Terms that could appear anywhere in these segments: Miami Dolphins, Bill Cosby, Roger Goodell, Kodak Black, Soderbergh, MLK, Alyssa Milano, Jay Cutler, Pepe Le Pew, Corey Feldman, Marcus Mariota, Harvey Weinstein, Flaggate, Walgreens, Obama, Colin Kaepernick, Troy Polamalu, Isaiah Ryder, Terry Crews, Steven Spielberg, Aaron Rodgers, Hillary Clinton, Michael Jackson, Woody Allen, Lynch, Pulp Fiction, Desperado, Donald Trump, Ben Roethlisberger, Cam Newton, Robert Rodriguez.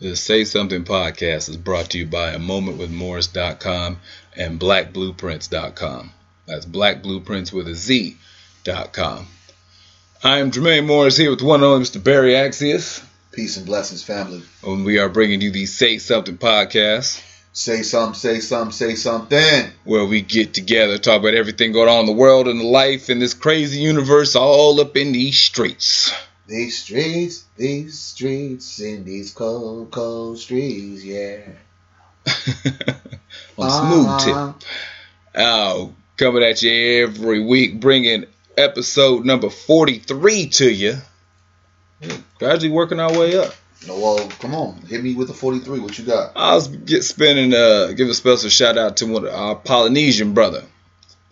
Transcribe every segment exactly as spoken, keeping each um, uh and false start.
The Say Something podcast is brought to you by a moment with morris dot com and black blueprints dot com. That's black blueprints with a Z dot com. I am Jermaine Morris here with one and only Mister Barry Axius. Peace and blessings, family. And we are bringing you the Say Something podcast. Say something, say something, say something. Where we get together, talk about everything going on in the world and life in this crazy universe, all up in these streets. These streets, these streets, in these cold, cold streets, yeah. On uh-huh. Smooth Tip. Oh, coming at you every week, bringing episode number forty-three to you. Yeah, gradually working our way up. No, well, come on, hit me with the forty-three. What you got? I was get spending, uh, give a special shout out to one of our Polynesian brother.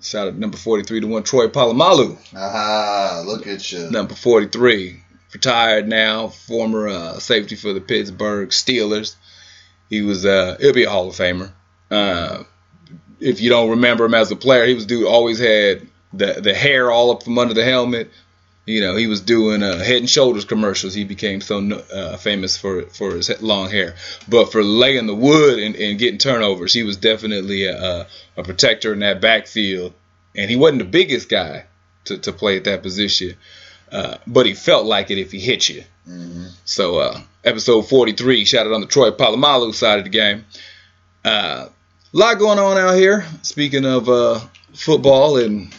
Shout out number forty-three to one Troy Polamalu. Aha, look at you. Number forty-three, retired now, former uh, safety for the Pittsburgh Steelers. He was, uh, he'll be a Hall of Famer. Uh, if you don't remember him as a player, he was dude always had the the hair all up from under the helmet. You know, he was doing uh, Head and Shoulders commercials. He became so uh, famous for for his long hair. But for laying the wood and, and getting turnovers, he was definitely a, a protector in that backfield. And he wasn't the biggest guy to, to play at that position. Uh, but he felt like it if he hit you. Mm-hmm. So uh, episode forty-three, shout out on the Troy Polamalu side of the game. Uh, a lot going on out here. Speaking of uh, football and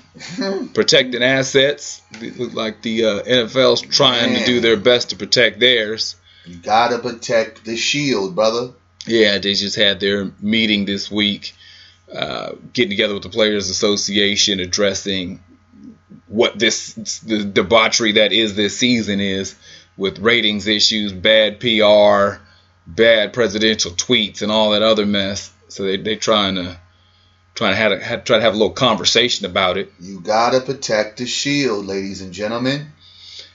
protecting assets, it looked like the uh, N F L's trying Man. to do their best to protect theirs. You gotta protect the shield, brother. Yeah, they just had their meeting this week, uh, getting together with the Players Association, addressing what this the debauchery that is this season is, with ratings issues, bad P R, bad presidential tweets, and all that other mess. So they they trying to. Trying to have a, try to have a little conversation about it. You gotta protect the shield, ladies and gentlemen.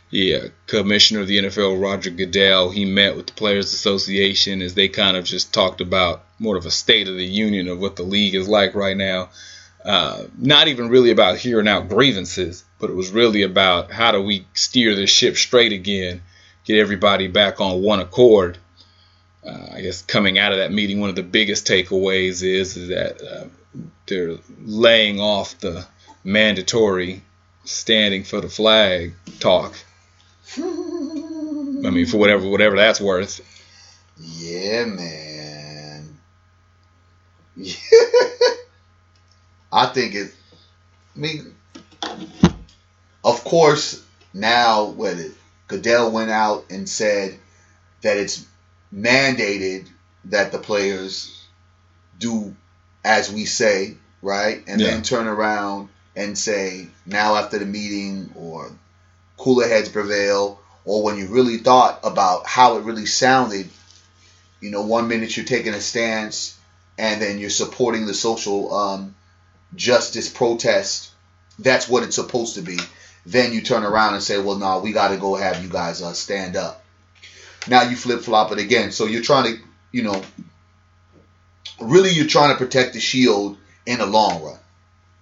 Yeah, Commissioner of the N F L Roger Goodell, he met with the Players Association as they kind of just talked about more of a state of the union of what the league is like right now. Uh, not even really about hearing out grievances, but it was really about how do we steer this ship straight again, get everybody back on one accord. Uh, I guess coming out of that meeting, one of the biggest takeaways is, is that uh, they're laying off the mandatory standing for the flag talk. I mean, for whatever whatever that's worth. Yeah, man. Yeah. I think it. I mean, of course, now what it, Goodell went out and said that it's mandated that the players do as we say, right? And yeah. Then turn around and say, now after the meeting, or cooler heads prevail, or when you really thought about how it really sounded, you know, one minute you're taking a stance and then you're supporting the social um, justice protest. That's what it's supposed to be. Then you turn around and say, well, no, nah, we got to go have you guys uh, stand up. Now you flip-flop it again. So you're trying to, you know, really you're trying to protect the shield in the long run.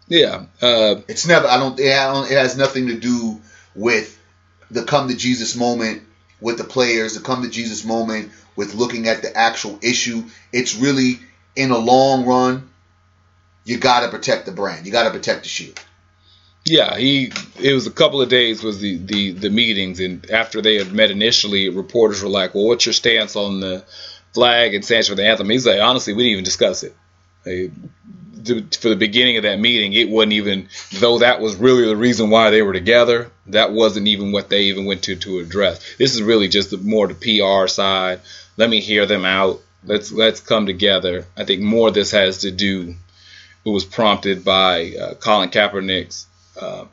Yeah. Uh, it's never, I don't, it, I don't, it has nothing to do with the come to Jesus moment with the players, the come to Jesus moment with looking at the actual issue. It's really, in the long run, you got to protect the brand. You got to protect the shield. Yeah, he. It was a couple of days was the, the, the meetings, and after they had met initially, reporters were like, "Well, what's your stance on the flag and stance for the anthem?" He's like, "Honestly, we didn't even discuss it." They, the, for the beginning of that meeting, it wasn't even, though that was really the reason why they were together, that wasn't even what they even went to to address. This is really just the, more the P R side. Let me hear them out. Let's let's come together. I think more of this has to do. It was prompted by uh, Colin Kaepernick's Uh,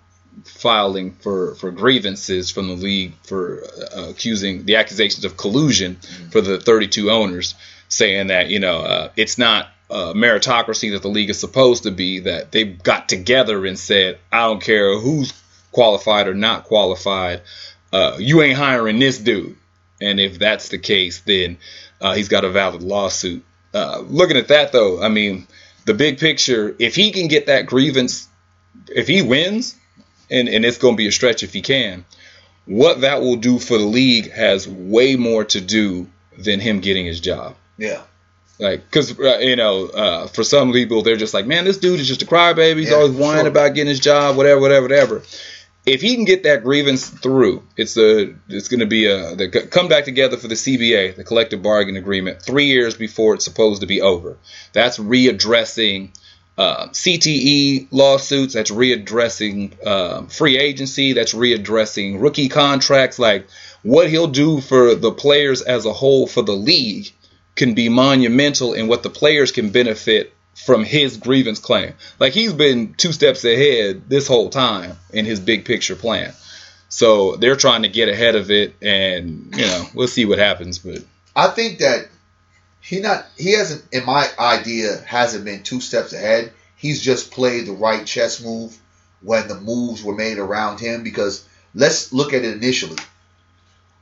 filing for, for grievances from the league for uh, accusing the accusations of collusion mm-hmm. for the thirty-two owners, saying that, you know, uh, it's not a meritocracy that the league is supposed to be, that they got together and said, I don't care who's qualified or not qualified, uh, you ain't hiring this dude. And if that's the case, then uh, he's got a valid lawsuit. Uh, looking at that, though, I mean, the big picture, if he can get that grievance, if he wins, and, and it's going to be a stretch if he can, what that will do for the league has way more to do than him getting his job. Yeah. Like, because, uh, you know, uh, for some people, they're just like, man, this dude is just a crybaby. He's yeah, always whining sure. about getting his job, whatever, whatever, whatever. If he can get that grievance through, it's a, it's going to be a the come back together for the C B A, the collective bargaining agreement, three years before it's supposed to be over. That's readdressing uh, C T E lawsuits. That's readdressing um, free agency. That's readdressing rookie contracts. Like, what he'll do for the players as a whole, for the league, can be monumental in what the players can benefit from his grievance claim. Like, he's been two steps ahead this whole time in his big picture plan. So they're trying to get ahead of it, and, you know, we'll see what happens. But I think that he not he hasn't, in my idea, hasn't been two steps ahead. He's just played the right chess move when the moves were made around him. Because let's look at it initially.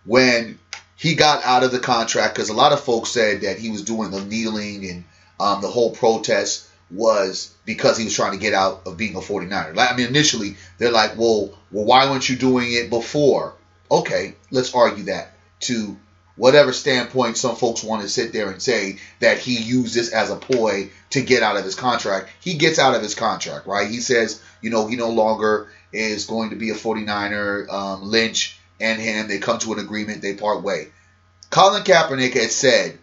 When he got out of the contract, because a lot of folks said that he was doing the kneeling and um, the whole protest was because he was trying to get out of being a forty-niner. Like, I mean, initially, they're like, well, well, why weren't you doing it before? Okay, let's argue that to whatever standpoint some folks want to sit there and say that he used this as a ploy to get out of his contract. He gets out of his contract, right? He says, you know, he no longer is going to be a forty-niner. Um, Lynch and him, they come to an agreement, they part way. Colin Kaepernick had said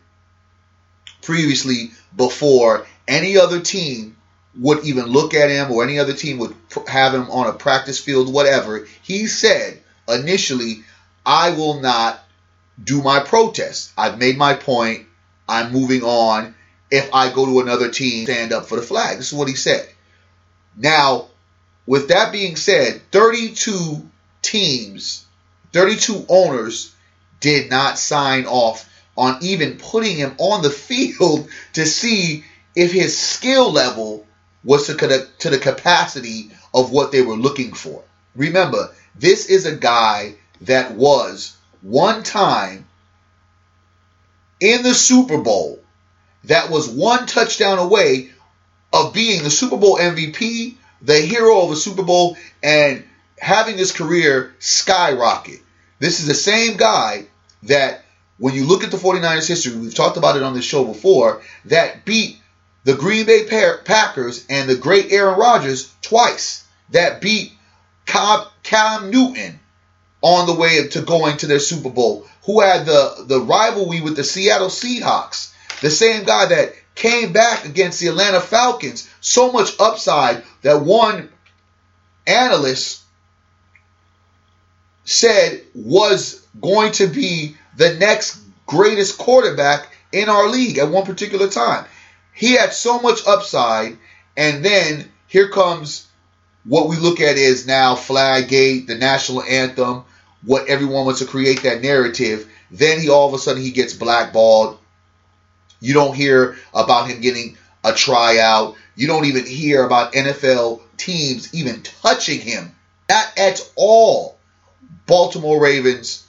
previously, before any other team would even look at him or any other team would have him on a practice field, whatever, he said initially, I will not do my protest. I've made my point. I'm moving on. If I go to another team, stand up for the flag. This is what he said. Now, with that being said, thirty-two teams, thirty-two owners did not sign off on even putting him on the field to see if his skill level was to, to the capacity of what they were looking for. Remember, this is a guy that was one time in the Super Bowl, that was one touchdown away of being the Super Bowl M V P, the hero of a Super Bowl, and having his career skyrocket. This is the same guy that, when you look at the forty-niners history, we've talked about it on this show before, that beat the Green Bay Packers and the great Aaron Rodgers twice, that beat Cam Newton on the way to going to their Super Bowl, who had the, the rivalry with the Seattle Seahawks, the same guy that came back against the Atlanta Falcons, so much upside that one analyst said was going to be the next greatest quarterback in our league at one particular time. He had so much upside, and then here comes what we look at is now Flaggate, the national anthem, what everyone wants to create that narrative. Then he all of a sudden he gets blackballed. You don't hear about him getting a tryout. You don't even hear about N F L teams even touching him. Not at all. Baltimore Ravens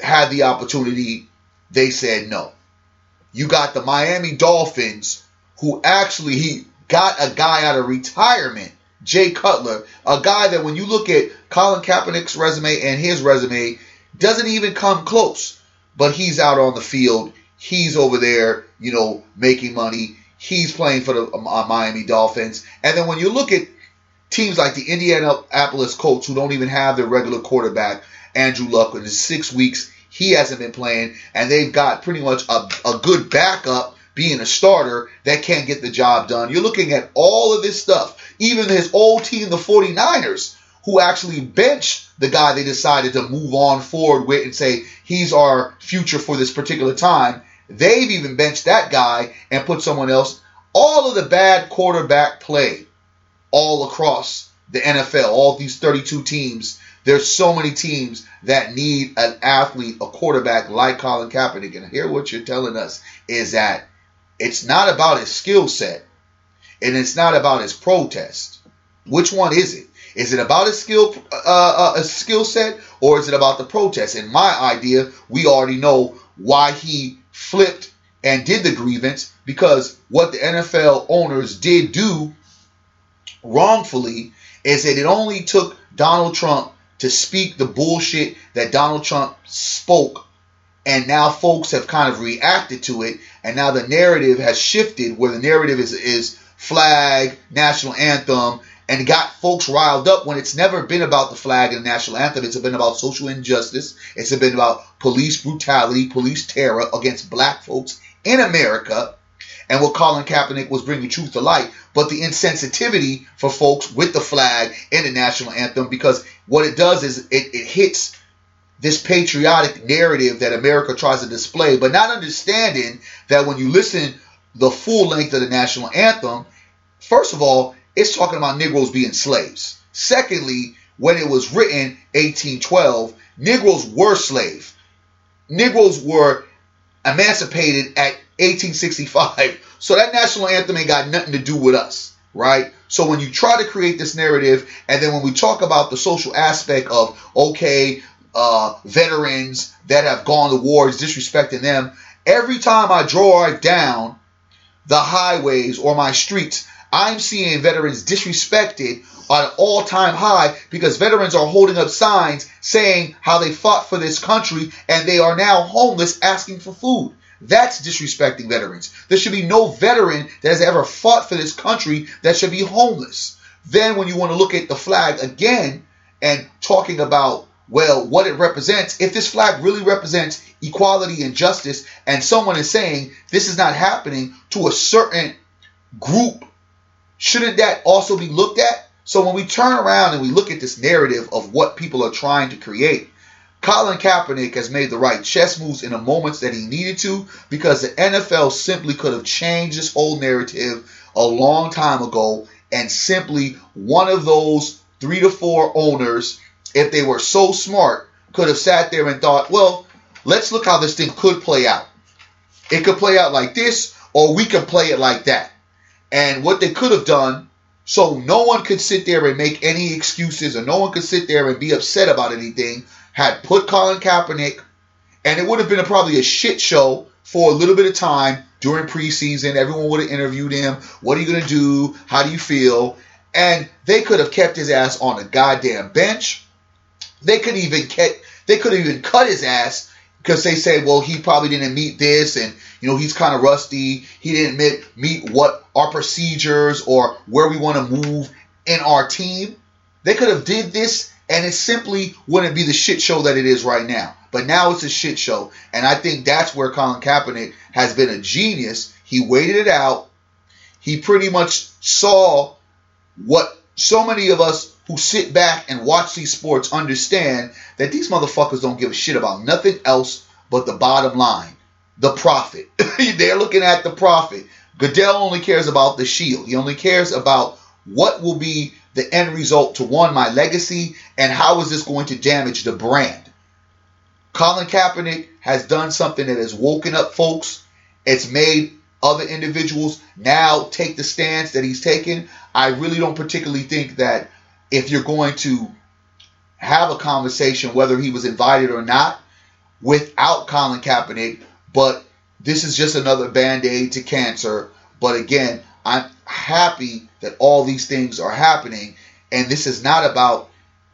had the opportunity. They said no. You got the Miami Dolphins, who actually he got a guy out of retirement, Jay Cutler, a guy that when you look at Colin Kaepernick's resume and his resume, doesn't even come close. But he's out on the field. He's over there, you know, making money. He's playing for the uh, Miami Dolphins. And then when you look at teams like the Indianapolis Colts, who don't even have their regular quarterback, Andrew Luck, in the six weeks he hasn't been playing, and they've got pretty much a, a good backup being a starter that can't get the job done. You're looking at all of this stuff. Even his old team, the forty-niners, who actually benched the guy they decided to move on forward with and say, he's our future for this particular time. They've even benched that guy and put someone else. All of the bad quarterback play all across the N F L, all these thirty-two teams, there's so many teams that need an athlete, a quarterback like Colin Kaepernick. And here what you're telling us is that it's not about his skill set and it's not about his protest. Which one is it? Is it about his skill uh, a skill set, or is it about the protest? In my idea, we already know why he flipped and did the grievance, because what the N F L owners did do wrongfully is that it only took Donald Trump to speak the bullshit that Donald Trump spoke And now folks have kind of reacted to it, and now the narrative has shifted, where the narrative is, is flag, national anthem, and got folks riled up when it's never been about the flag and the national anthem. It's been about social injustice. It's been about police brutality, police terror against black folks in America, and what Colin Kaepernick was bringing truth to light. But the insensitivity for folks with the flag and the national anthem, because what it does is it, it hits this patriotic narrative that America tries to display, but not understanding that when you listen the full length of the national anthem, first of all, it's talking about Negroes being slaves. Secondly, when it was written eighteen twelve, Negroes were slaves. Negroes were emancipated at eighteen sixty-five. So that national anthem ain't got nothing to do with us, right? So when you try to create this narrative, and then when we talk about the social aspect of, okay, Uh, veterans that have gone to war is disrespecting them. Every time I drive down the highways or my streets, I'm seeing veterans disrespected at an all-time high, because veterans are holding up signs saying how they fought for this country, and they are now homeless asking for food. That's disrespecting veterans. There should be no veteran that has ever fought for this country that should be homeless. Then when you want to look at the flag again and talking about, well, what it represents, if this flag really represents equality and justice, and someone is saying this is not happening to a certain group, shouldn't that also be looked at? So when we turn around and we look at this narrative of what people are trying to create, Colin Kaepernick has made the right chess moves in the moments that he needed to, because the N F L simply could have changed this whole narrative a long time ago, and simply one of those three to four owners, if they were so smart, could have sat there and thought, well, let's look how this thing could play out. It could play out like this, or we could play it like that. And what they could have done, so no one could sit there and make any excuses, or no one could sit there and be upset about anything, had put Colin Kaepernick, and it would have been a, probably a shit show for a little bit of time during preseason. Everyone would have interviewed him. What are you going to do? How do you feel? And they could have kept his ass on the goddamn bench. They could even cut. They could even cut his ass, because they say, well, he probably didn't meet this, and you know he's kind of rusty. He didn't meet, meet what our procedures or where we want to move in our team. They could have did this, and it simply wouldn't be the shit show that it is right now. But now it's a shit show, and I think that's where Colin Kaepernick has been a genius. He waited it out. He pretty much saw what so many of us who sit back and watch these sports understand, that these motherfuckers don't give a shit about nothing else but the bottom line, the profit. They're looking at the profit. Goodell only cares about the shield. He only cares about what will be the end result to, one, my legacy, and how is this going to damage the brand. Colin Kaepernick has done something that has woken up folks. It's made other individuals now take the stance that he's taken. I really don't particularly think that if you're going to have a conversation, whether he was invited or not, without Colin Kaepernick, but this is just another Band-Aid to cancer. But again, I'm happy that all these things are happening, and this is not about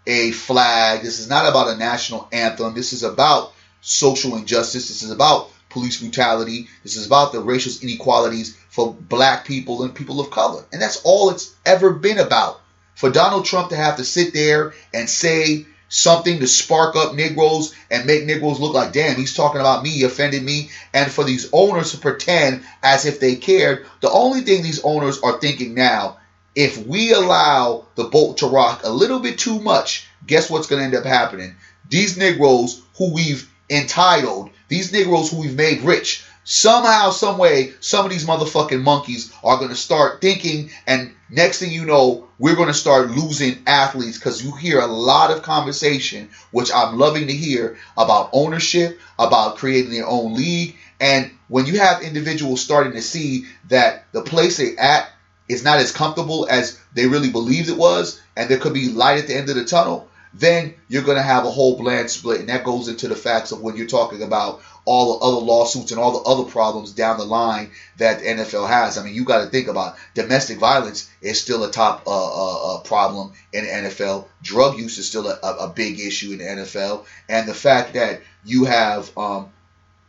a flag. This is not about a national anthem. This is about social injustice. This is about police brutality. This is about the racial inequalities for black people and people of color. And that's all it's ever been about. For Donald Trump to have to sit there and say something to spark up Negroes and make Negroes look like, damn, he's talking about me, he offended me, and for these owners to pretend as if they cared. The only thing these owners are thinking now, if we allow the boat to rock a little bit too much, guess what's going to end up happening? These Negroes who we've entitled, these Negroes who we've made rich, somehow, some way, some of these motherfucking monkeys are going to start thinking, and next thing you know, we're going to start losing athletes, because you hear a lot of conversation, which I'm loving to hear, about ownership, about creating their own league. And when you have individuals starting to see that the place they're at is not as comfortable as they really believed it was, and there could be light at the end of the tunnel, then you're going to have a whole brand split. And that goes into the facts of when you're talking about all the other lawsuits and all the other problems down the line that the N F L has. I mean, you got to think about it. Domestic violence is still a top uh, uh, problem in the N F L. Drug use is still a, a big issue in the N F L. And the fact that you have um,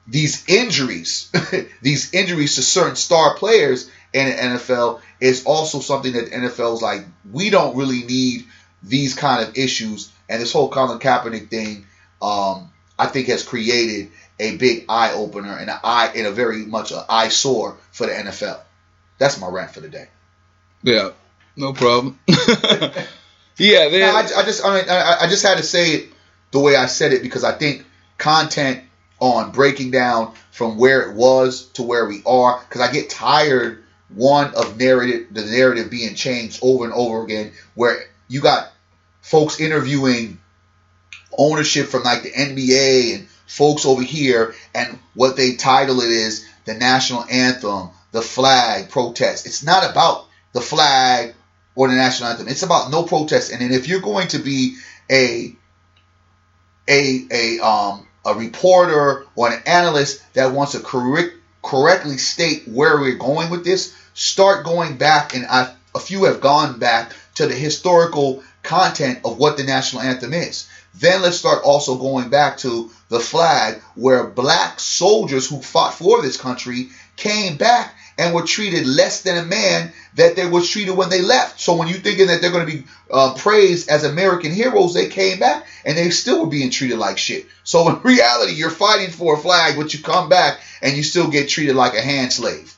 these injuries, these injuries to certain star players in the N F L is also something that the N F L is like, we don't really need these kind of issues. And this whole Colin Kaepernick thing, um, I think, has created a big eye opener and an eye, and a very much an eyesore for the N F L. That's my rant for the day. Yeah, no problem. yeah, no, I, I just, I mean, I, I just had to say it the way I said it because I think content on breaking down from where it was to where we are, because I get tired one of narrative, the narrative being changed over and over again, where you got folks interviewing ownership from like the N B A and folks over here, and what they title it is the national anthem, the flag protest. It's not about the flag or the national anthem. It's about no protest. And then if you're going to be a a a um a reporter or an analyst that wants to correct correctly state where we're going with this, start going back, and I, a few have gone back to the historical content of what the national anthem is. Then let's start also going back to the flag, where black soldiers who fought for this country came back and were treated less than a man that they were treated when they left. So when you're thinking that they're going to be uh, praised as American heroes, they came back and they still were being treated like shit. So in reality, you're fighting for a flag, but you come back and you still get treated like a hand slave.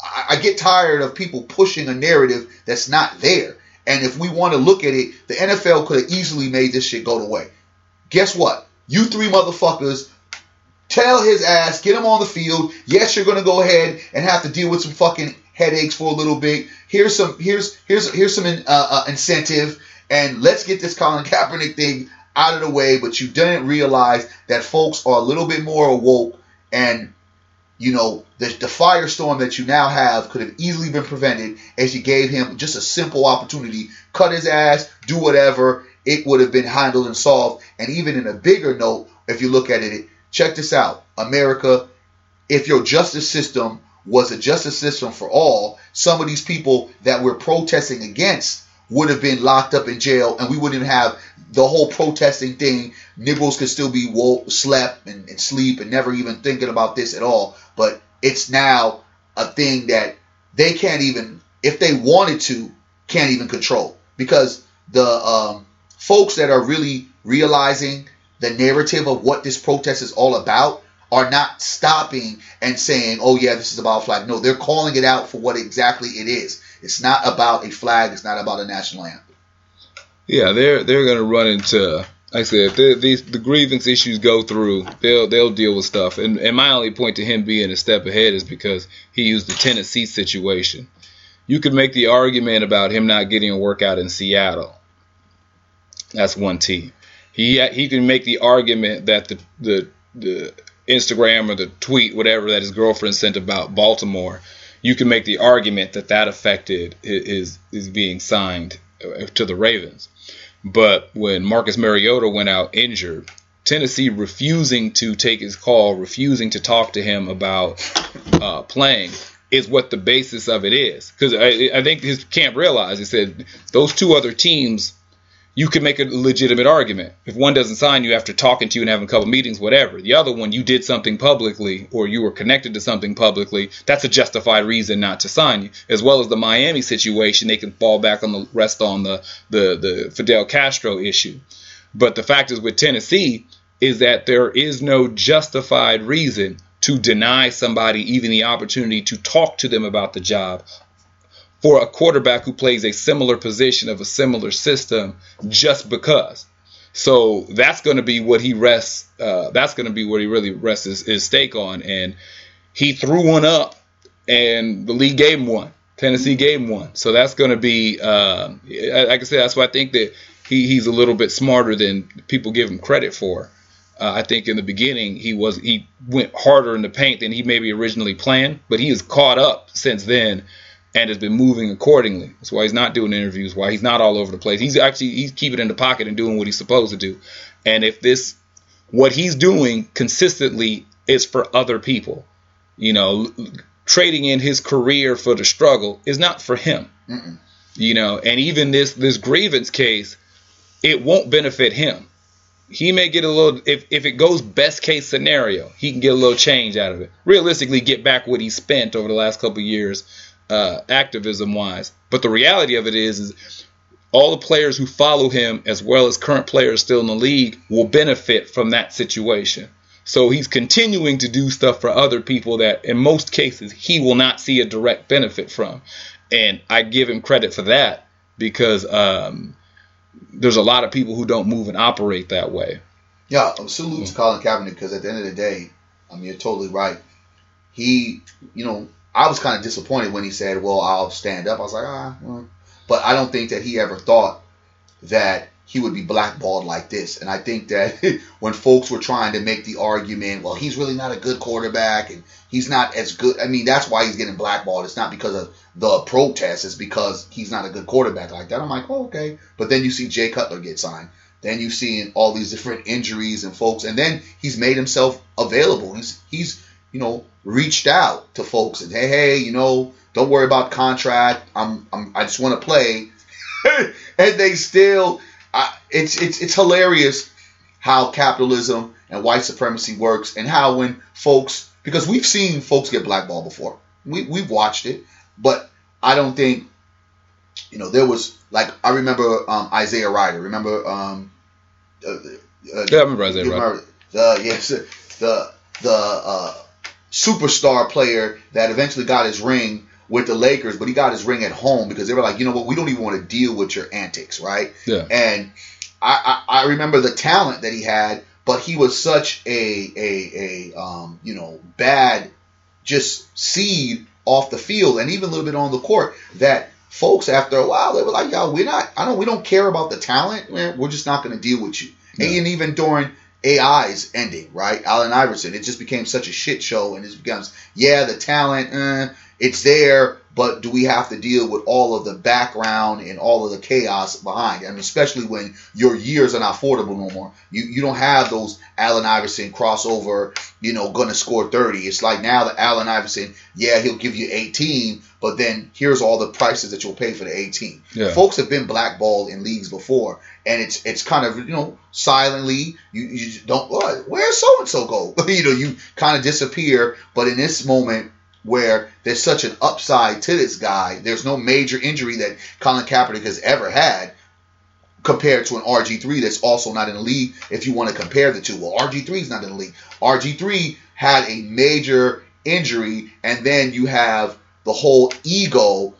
I, I get tired of people pushing a narrative that's not there. And if we want to look at it, the N F L could have easily made this shit go to way. Guess what? You three motherfuckers, tell his ass, get him on the field. Yes, you're going to go ahead and have to deal with some fucking headaches for a little bit. Here's some, here's here's here's some in, uh, uh, incentive, and let's get this Colin Kaepernick thing out of the way. But you didn't realize that folks are a little bit more awoke, and you know the, the firestorm that you now have could have easily been prevented as you gave him just a simple opportunity. Cut his ass, do whatever. It would have been handled and solved. And even in a bigger note, if you look at it, check this out. America, if your justice system was a justice system for all, some of these people that we're protesting against would have been locked up in jail, and we wouldn't have the whole protesting thing. Liberals could still be woke, slept and, and sleep and never even thinking about this at all. But it's now a thing that they can't even, if they wanted to, can't even control, because the um, folks that are really realizing the narrative of what this protest is all about are not stopping and saying, oh yeah, this is about flag. No, they're calling it out for what exactly it is. It's not about a flag. It's not about a national anthem. Yeah, they're they're going to run into, like I said, if these the grievance issues go through, they'll they'll deal with stuff. And, and my only point to him being a step ahead is because he used the Tennessee situation. You could make the argument about him not getting a workout in Seattle. That's one team. He he can make the argument that the, the the Instagram or the tweet, whatever that his girlfriend sent about Baltimore, you can make the argument that that affected his, his being signed to the Ravens. But when Marcus Mariota went out injured, Tennessee refusing to take his call, refusing to talk to him about uh, playing, is what the basis of it is. Because I, I think his camp realized, he said, those two other teams, you can make a legitimate argument. If one doesn't sign you after talking to you and having a couple meetings, whatever. The other one, you did something publicly or you were connected to something publicly. That's a justified reason not to sign you. As well as the Miami situation, they can fall back on the rest on the, the, the Fidel Castro issue. But the fact is with Tennessee is that there is no justified reason to deny somebody even the opportunity to talk to them about the job. For a quarterback who plays a similar position of a similar system, just because. So that's going to be what he rests. Uh, that's going to be what he really rests his, his stake on. And he threw one up, and the league gave him one. Tennessee gave him one. So that's going to be, um, like I said, that's why I think that he, he's a little bit smarter than people give him credit for. Uh, I think in the beginning he was he went harder in the paint than he maybe originally planned, but he has caught up since then. And has been moving accordingly. That's why he's not doing interviews, why he's not all over the place. He's actually he's keeping in the pocket and doing what he's supposed to do. And if this, what he's doing consistently is for other people, you know, trading in his career for the struggle is not for him. Mm-mm. You know, and even this this grievance case, it won't benefit him. he may get a little, if, if it goes best case scenario, he can get a little change out of it. Realistically, get back what he spent over the last couple of years, uh, activism-wise. But the reality of it is, is all the players who follow him, as well as current players still in the league, will benefit from that situation. So he's continuing to do stuff for other people that, in most cases, he will not see a direct benefit from. And I give him credit for that, because um, there's a lot of people who don't move and operate that way. Yeah, salute to Colin Kaepernick, because at the end of the day, I mean, you're totally right. He, you know, I was kind of disappointed when he said, well, I'll stand up. I was like, ah. Well. But I don't think that he ever thought that he would be blackballed like this. And I think that when folks were trying to make the argument, well, he's really not a good quarterback and he's not as good. I mean, that's why he's getting blackballed. It's not because of the protest. It's because he's not a good quarterback like that. I'm like, oh, okay. But then you see Jay Cutler get signed. Then you see all these different injuries and folks. And then he's made himself available. He's, he's you know, reached out to folks and, hey, hey, you know, don't worry about contract. I'm, I'm I just want to play. And they still... I, it's it's it's hilarious how capitalism and white supremacy works, and how when folks, because we've seen folks get blackballed before, we we've watched it, but I don't think, you know, there was like I remember um, Isaiah Ryder, remember um, uh, uh, yeah, I remember Isaiah Ryder, the yes the the uh, superstar player that eventually got his ring with the Lakers, but he got his ring at home because they were like, you know what, we don't even want to deal with your antics, right? Yeah. And I, I, I remember the talent that he had, but he was such a a a um you know bad just seed off the field and even a little bit on the court that folks after a while they were like, yo, we're not, I don't, we don't care about the talent, man. We're just not going to deal with you. Yeah. And even during A I's ending, right? Allen Iverson, it just became such a shit show, and it becomes, yeah, the talent. Eh, It's there, but do we have to deal with all of the background and all of the chaos behind it? I mean, especially when your years are not affordable no more. You you don't have those Allen Iverson crossover, you know, going to score thirty. It's like now the Allen Iverson, yeah, he'll give you eighteen, but then here's all the prices that you'll pay for the eighteen. Yeah. Folks have been blackballed in leagues before, and it's it's kind of, you know, silently, you, you don't, oh, where's so-and-so go? You know, you kind of disappear, but in this moment, where there's such an upside to this guy, there's no major injury that Colin Kaepernick has ever had compared to an R G three that's also not in the league, if you want to compare the two. Well, R G three's not in the league. R G three had a major injury, and then you have the whole ego,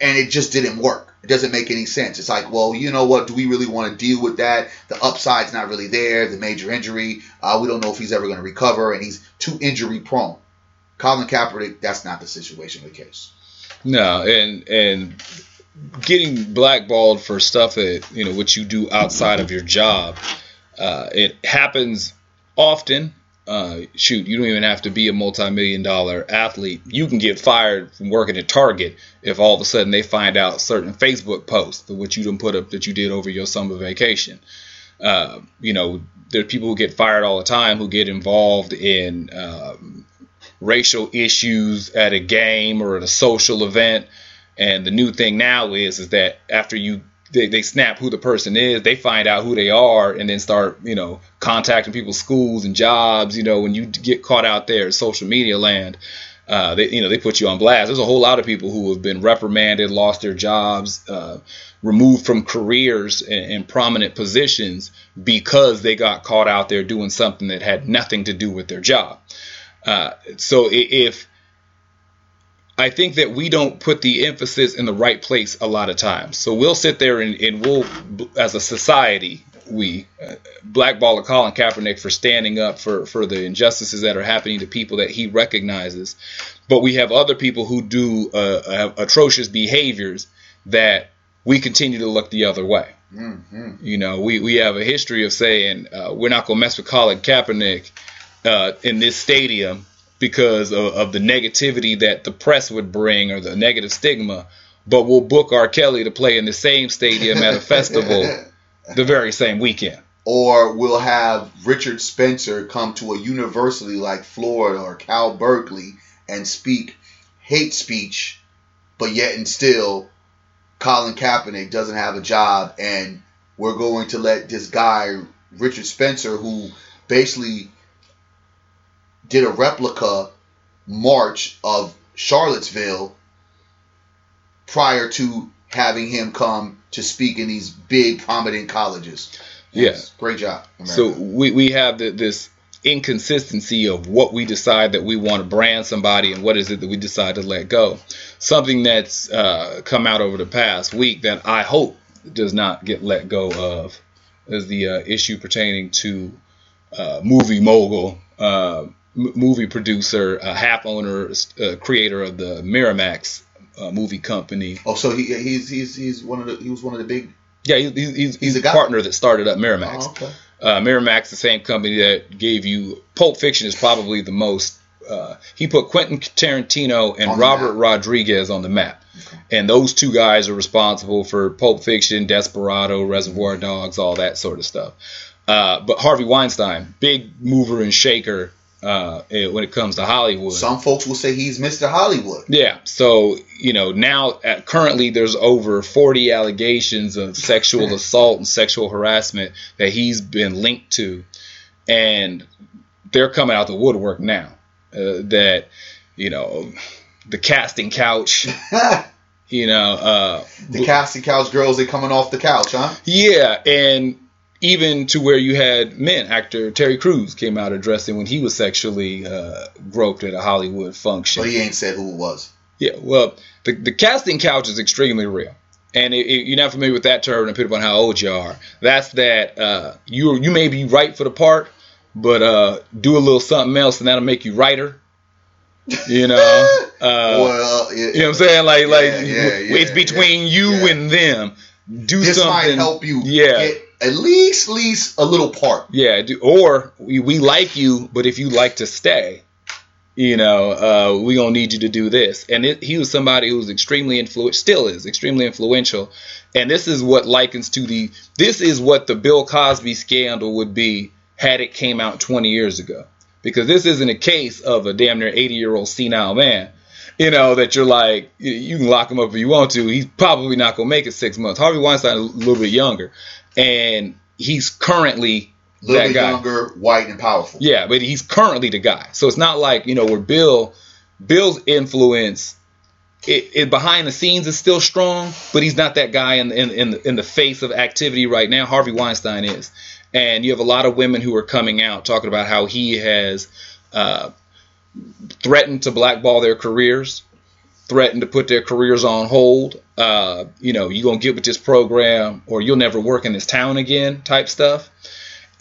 and it just didn't work. It doesn't make any sense. It's like, well, you know what? Do we really want to deal with that? The upside's not really there, the major injury. Uh, we don't know if he's ever going to recover, and he's too injury-prone. Colin Kaepernick, that's not the situation of the case. No, and and getting blackballed for stuff that, you know, what you do outside of your job, uh, it happens often. Uh, shoot, you don't even have to be a multi-million dollar athlete. You can get fired from working at Target if all of a sudden they find out certain Facebook posts that what you done put up that you did over your summer vacation. Uh, you know, there are people who get fired all the time who get involved in um, racial issues at a game or at a social event. And the new thing now is is that after you they, they snap who the person is, they find out who they are and then start, you know, contacting people's schools and jobs. You know, when you get caught out there in social media land, uh, they, you know, they put you on blast. There's a whole lot of people who have been reprimanded, lost their jobs, uh, removed from careers and, and prominent positions because they got caught out there doing something that had nothing to do with their job. Uh, so if I think that we don't put the emphasis in the right place a lot of times, so we'll sit there and, and we'll, as a society, we uh, blackball Colin Kaepernick for standing up for, for the injustices that are happening to people that he recognizes. But we have other people who do uh, uh, atrocious behaviors that we continue to look the other way. Mm-hmm. You know, we, we have a history of saying uh, we're not going to mess with Colin Kaepernick Uh, in this stadium because of, of the negativity that the press would bring or the negative stigma, but we'll book R. Kelly to play in the same stadium at a festival the very same weekend. Or we'll have Richard Spencer come to a university like Florida or Cal Berkeley and speak hate speech, but yet and still Colin Kaepernick doesn't have a job and we're going to let this guy Richard Spencer, who basically did a replica march of Charlottesville prior to having him come to speak in these big, prominent colleges. Yes. Yeah. Great job, America. So we, we have the, this inconsistency of what we decide that we want to brand somebody and what is it that we decide to let go. Something that's uh, come out over the past week that I hope does not get let go of is the uh, issue pertaining to uh, movie mogul, uh, m- movie producer, uh, half owner, uh, creator of the Miramax uh, movie company. Oh, so he he's he's he's one of the he was one of the big. Yeah, he, he's he's, he's a partner that started up Miramax. Oh, okay. Uh, Miramax, the same company that gave you Pulp Fiction, is probably the most. Uh, he put Quentin Tarantino and Robert Rodriguez on the map. Okay. And those two guys are responsible for Pulp Fiction, Desperado, Reservoir Dogs, all that sort of stuff. Uh, but Harvey Weinstein, big mover and shaker uh, when it comes to Hollywood. Some folks will say he's Mister Hollywood. Yeah. So, you know, now at, currently there's over forty allegations of sexual assault and sexual harassment that he's been linked to. And they're coming out the woodwork now. Uh, that, you know, the casting couch, you know. Uh, the casting couch girls, they're coming off the couch, huh? Yeah, and even to where you had men. Actor Terry Crews came out addressing when he was sexually uh, groped at a Hollywood function. But he ain't said who it was. Yeah, well, the, the casting couch is extremely real. And if you're not familiar with that term, depending on how old you are, that's that uh, you you may be right for the part, but uh, do a little something else and that'll make you writer, you know. Uh, well, yeah, you know what I'm saying? Like, yeah, like yeah, yeah, it's between yeah, you yeah. and them. Do this something. This might help you. Yeah. Get at least, least a little part. Yeah. Do, or we, we like you, but if you like to stay, you know, uh, we gonna need you to do this. And it, he was somebody who was extremely influential, still is extremely influential. And this is what likens to the. This is what the Bill Cosby scandal would be had it came out twenty years ago. Because this isn't a case of a damn near eighty-year-old senile man, you know, that you're like, you can lock him up if you want to. He's probably not going to make it six months. Harvey Weinstein is a little bit younger, and he's currently little that bit guy. Younger, white, and powerful. Yeah, but he's currently the guy. So it's not like, you know, where Bill, Bill's influence it, it behind the scenes is still strong, but he's not that guy in, in, in, the, in the face of activity right now. Harvey Weinstein is. And you have a lot of women who are coming out talking about how he has uh, threatened to blackball their careers, threatened to put their careers on hold. Uh, you know, you're going to get with this program or you'll never work in this town again type stuff.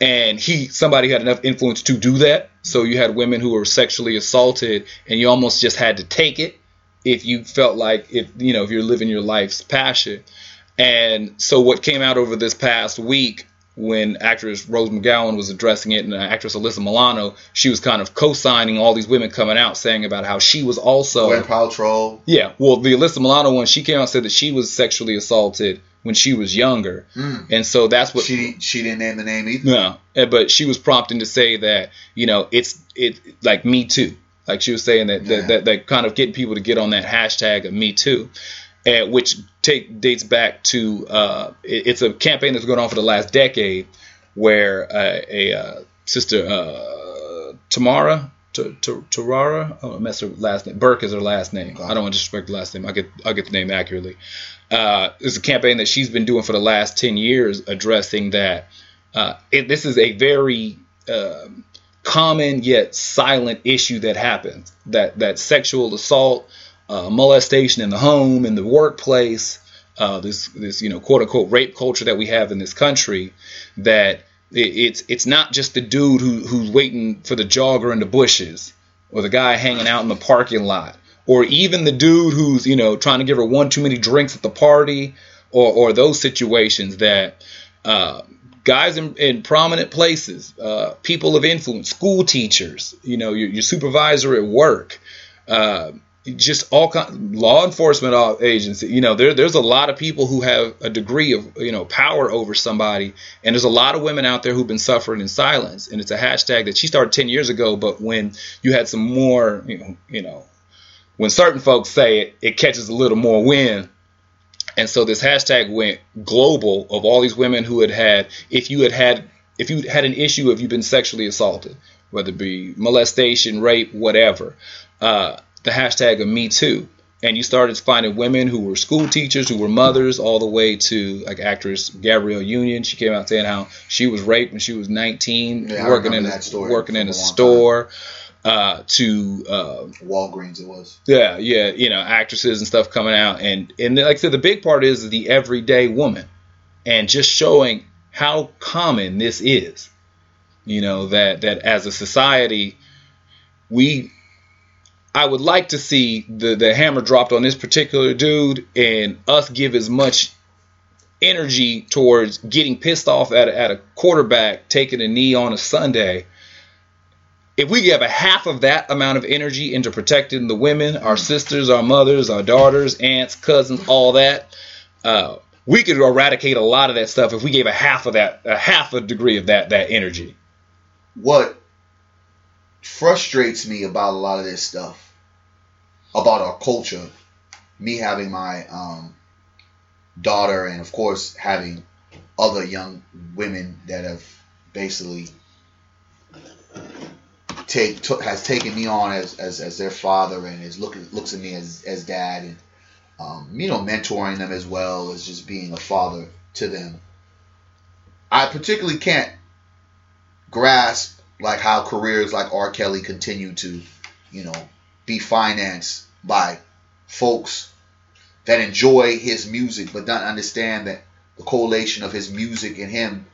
And he somebody had enough influence to do that. So you had women who were sexually assaulted and you almost just had to take it if you felt like, if you know, if you're living your life's passion. And so what came out over this past week, when actress Rose McGowan was addressing it and actress Alyssa Milano, she was kind of co-signing all these women coming out saying about how she was also... Gwyneth Paltrow. Yeah. Well, the Alyssa Milano one, she came out and said that she was sexually assaulted when she was younger. Mm. And so that's what... She she didn't name the name either. No. But she was prompting to say that, you know, it's it like Me Too. Like she was saying that, yeah. that, that, that kind of getting people to get on that hashtag of Me Too. And which take dates back to uh, it, it's a campaign that's going on for the last decade, where uh, a uh, sister uh, Tamara T- T- Tarara, oh, that's her last name. Burke is her last name. I don't want to disrespect the last name. I get I get the name accurately. Uh, it's a campaign that she's been doing for the last ten years, addressing that. Uh, it, this is a very uh, common yet silent issue that happens. That that sexual assault. Uh, molestation in the home, in the workplace, uh, this this you know quote unquote rape culture that we have in this country, that it, it's it's not just the dude who who's waiting for the jogger in the bushes, or the guy hanging out in the parking lot, or even the dude who's you know trying to give her one too many drinks at the party, or or those situations that uh, guys in, in prominent places, uh, people of influence, school teachers, you know your, your supervisor at work. Uh, Just all con- law enforcement agency, you know, there there's a lot of people who have a degree of, you know, power over somebody. And there's a lot of women out there who've been suffering in silence. And it's a hashtag that she started ten years ago. But when you had some more, you know, you know when certain folks say it, it catches a little more wind. And so this hashtag went global of all these women who had had if you had had if you had an issue, if you've been sexually assaulted, whether it be molestation, rape, whatever, uh, the hashtag of Me Too. And you started finding women who were school teachers, who were mothers, all the way to like actress Gabrielle Union. She came out saying how she was raped when she was nineteen, yeah, working in a, working in a store. Uh, to uh, Walgreens, it was. Yeah, yeah, you know, actresses and stuff coming out, and and like I said, the big part is the everyday woman, and just showing how common this is. You know, that that as a society, we. I would like to see the, the hammer dropped on this particular dude and us give as much energy towards getting pissed off at a, at a quarterback taking a knee on a Sunday. If we give a half of that amount of energy into protecting the women, our sisters, our mothers, our daughters, aunts, cousins, all that, uh, we could eradicate a lot of that stuff if we gave a half of that, a half a degree of that, that energy. What frustrates me about a lot of this stuff, about our culture, me having my um, daughter and, of course, having other young women that have basically take t- has taken me on as, as, as their father and is looking looks at me as, as dad, and um, you know, mentoring them as well as just being a father to them. I particularly can't grasp like how careers like R. Kelly continue to, you know, be financed by folks that enjoy his music but don't understand that the correlation of his music and him,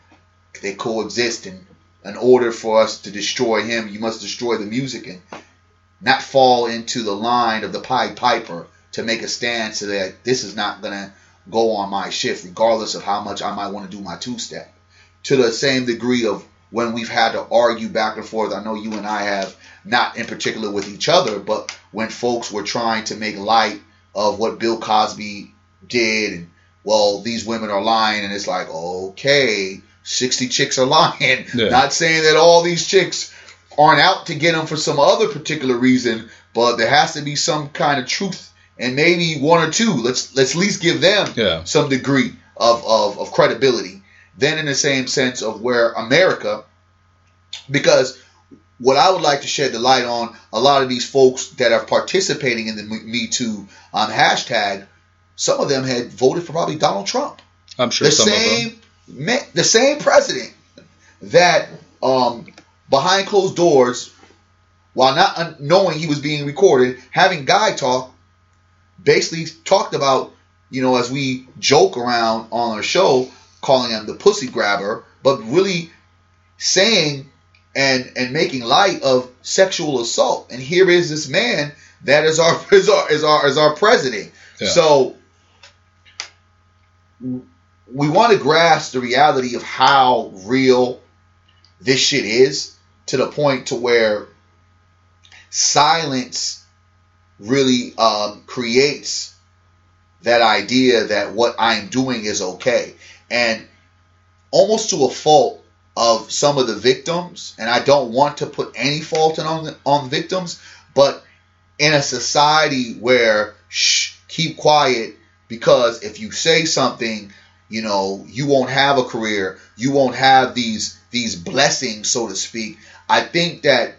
they coexist. And in order for us to destroy him, you must destroy the music and not fall into the line of the Pied Piper to make a stand so that this is not going to go on my shift regardless of how much I might want to do my two-step. To the same degree of when we've had to argue back and forth, I know you and I have, not in particular with each other, but when folks were trying to make light of what Bill Cosby did, and, well, these women are lying, and it's like, okay, sixty chicks are lying. Yeah. Not saying that all these chicks aren't out to get them for some other particular reason, but there has to be some kind of truth, and maybe one or two. Let's let's at least give them yeah. some degree of, of, of credibility. Then in the same sense of where America, because what I would like to shed the light on, a lot of these folks that are participating in the Me Too um, hashtag, some of them had voted for probably Donald Trump. I'm sure the some same, of them. The same president that um, behind closed doors, while not un- knowing he was being recorded, having guy talk, basically talked about, you know, as we joke around on our show, calling him the pussy grabber, but really saying and and making light of sexual assault. And here is this man that is our is our is our, is our president. Yeah. So we want to grasp the reality of how real this shit is, to the point to where silence really um, creates that idea that what I'm doing is okay. And almost to a fault of some of the victims, and I don't want to put any fault in on the, on the victims, but in a society where shh, keep quiet, because if you say something, you know, you won't have a career, you won't have these these blessings, so to speak. I think that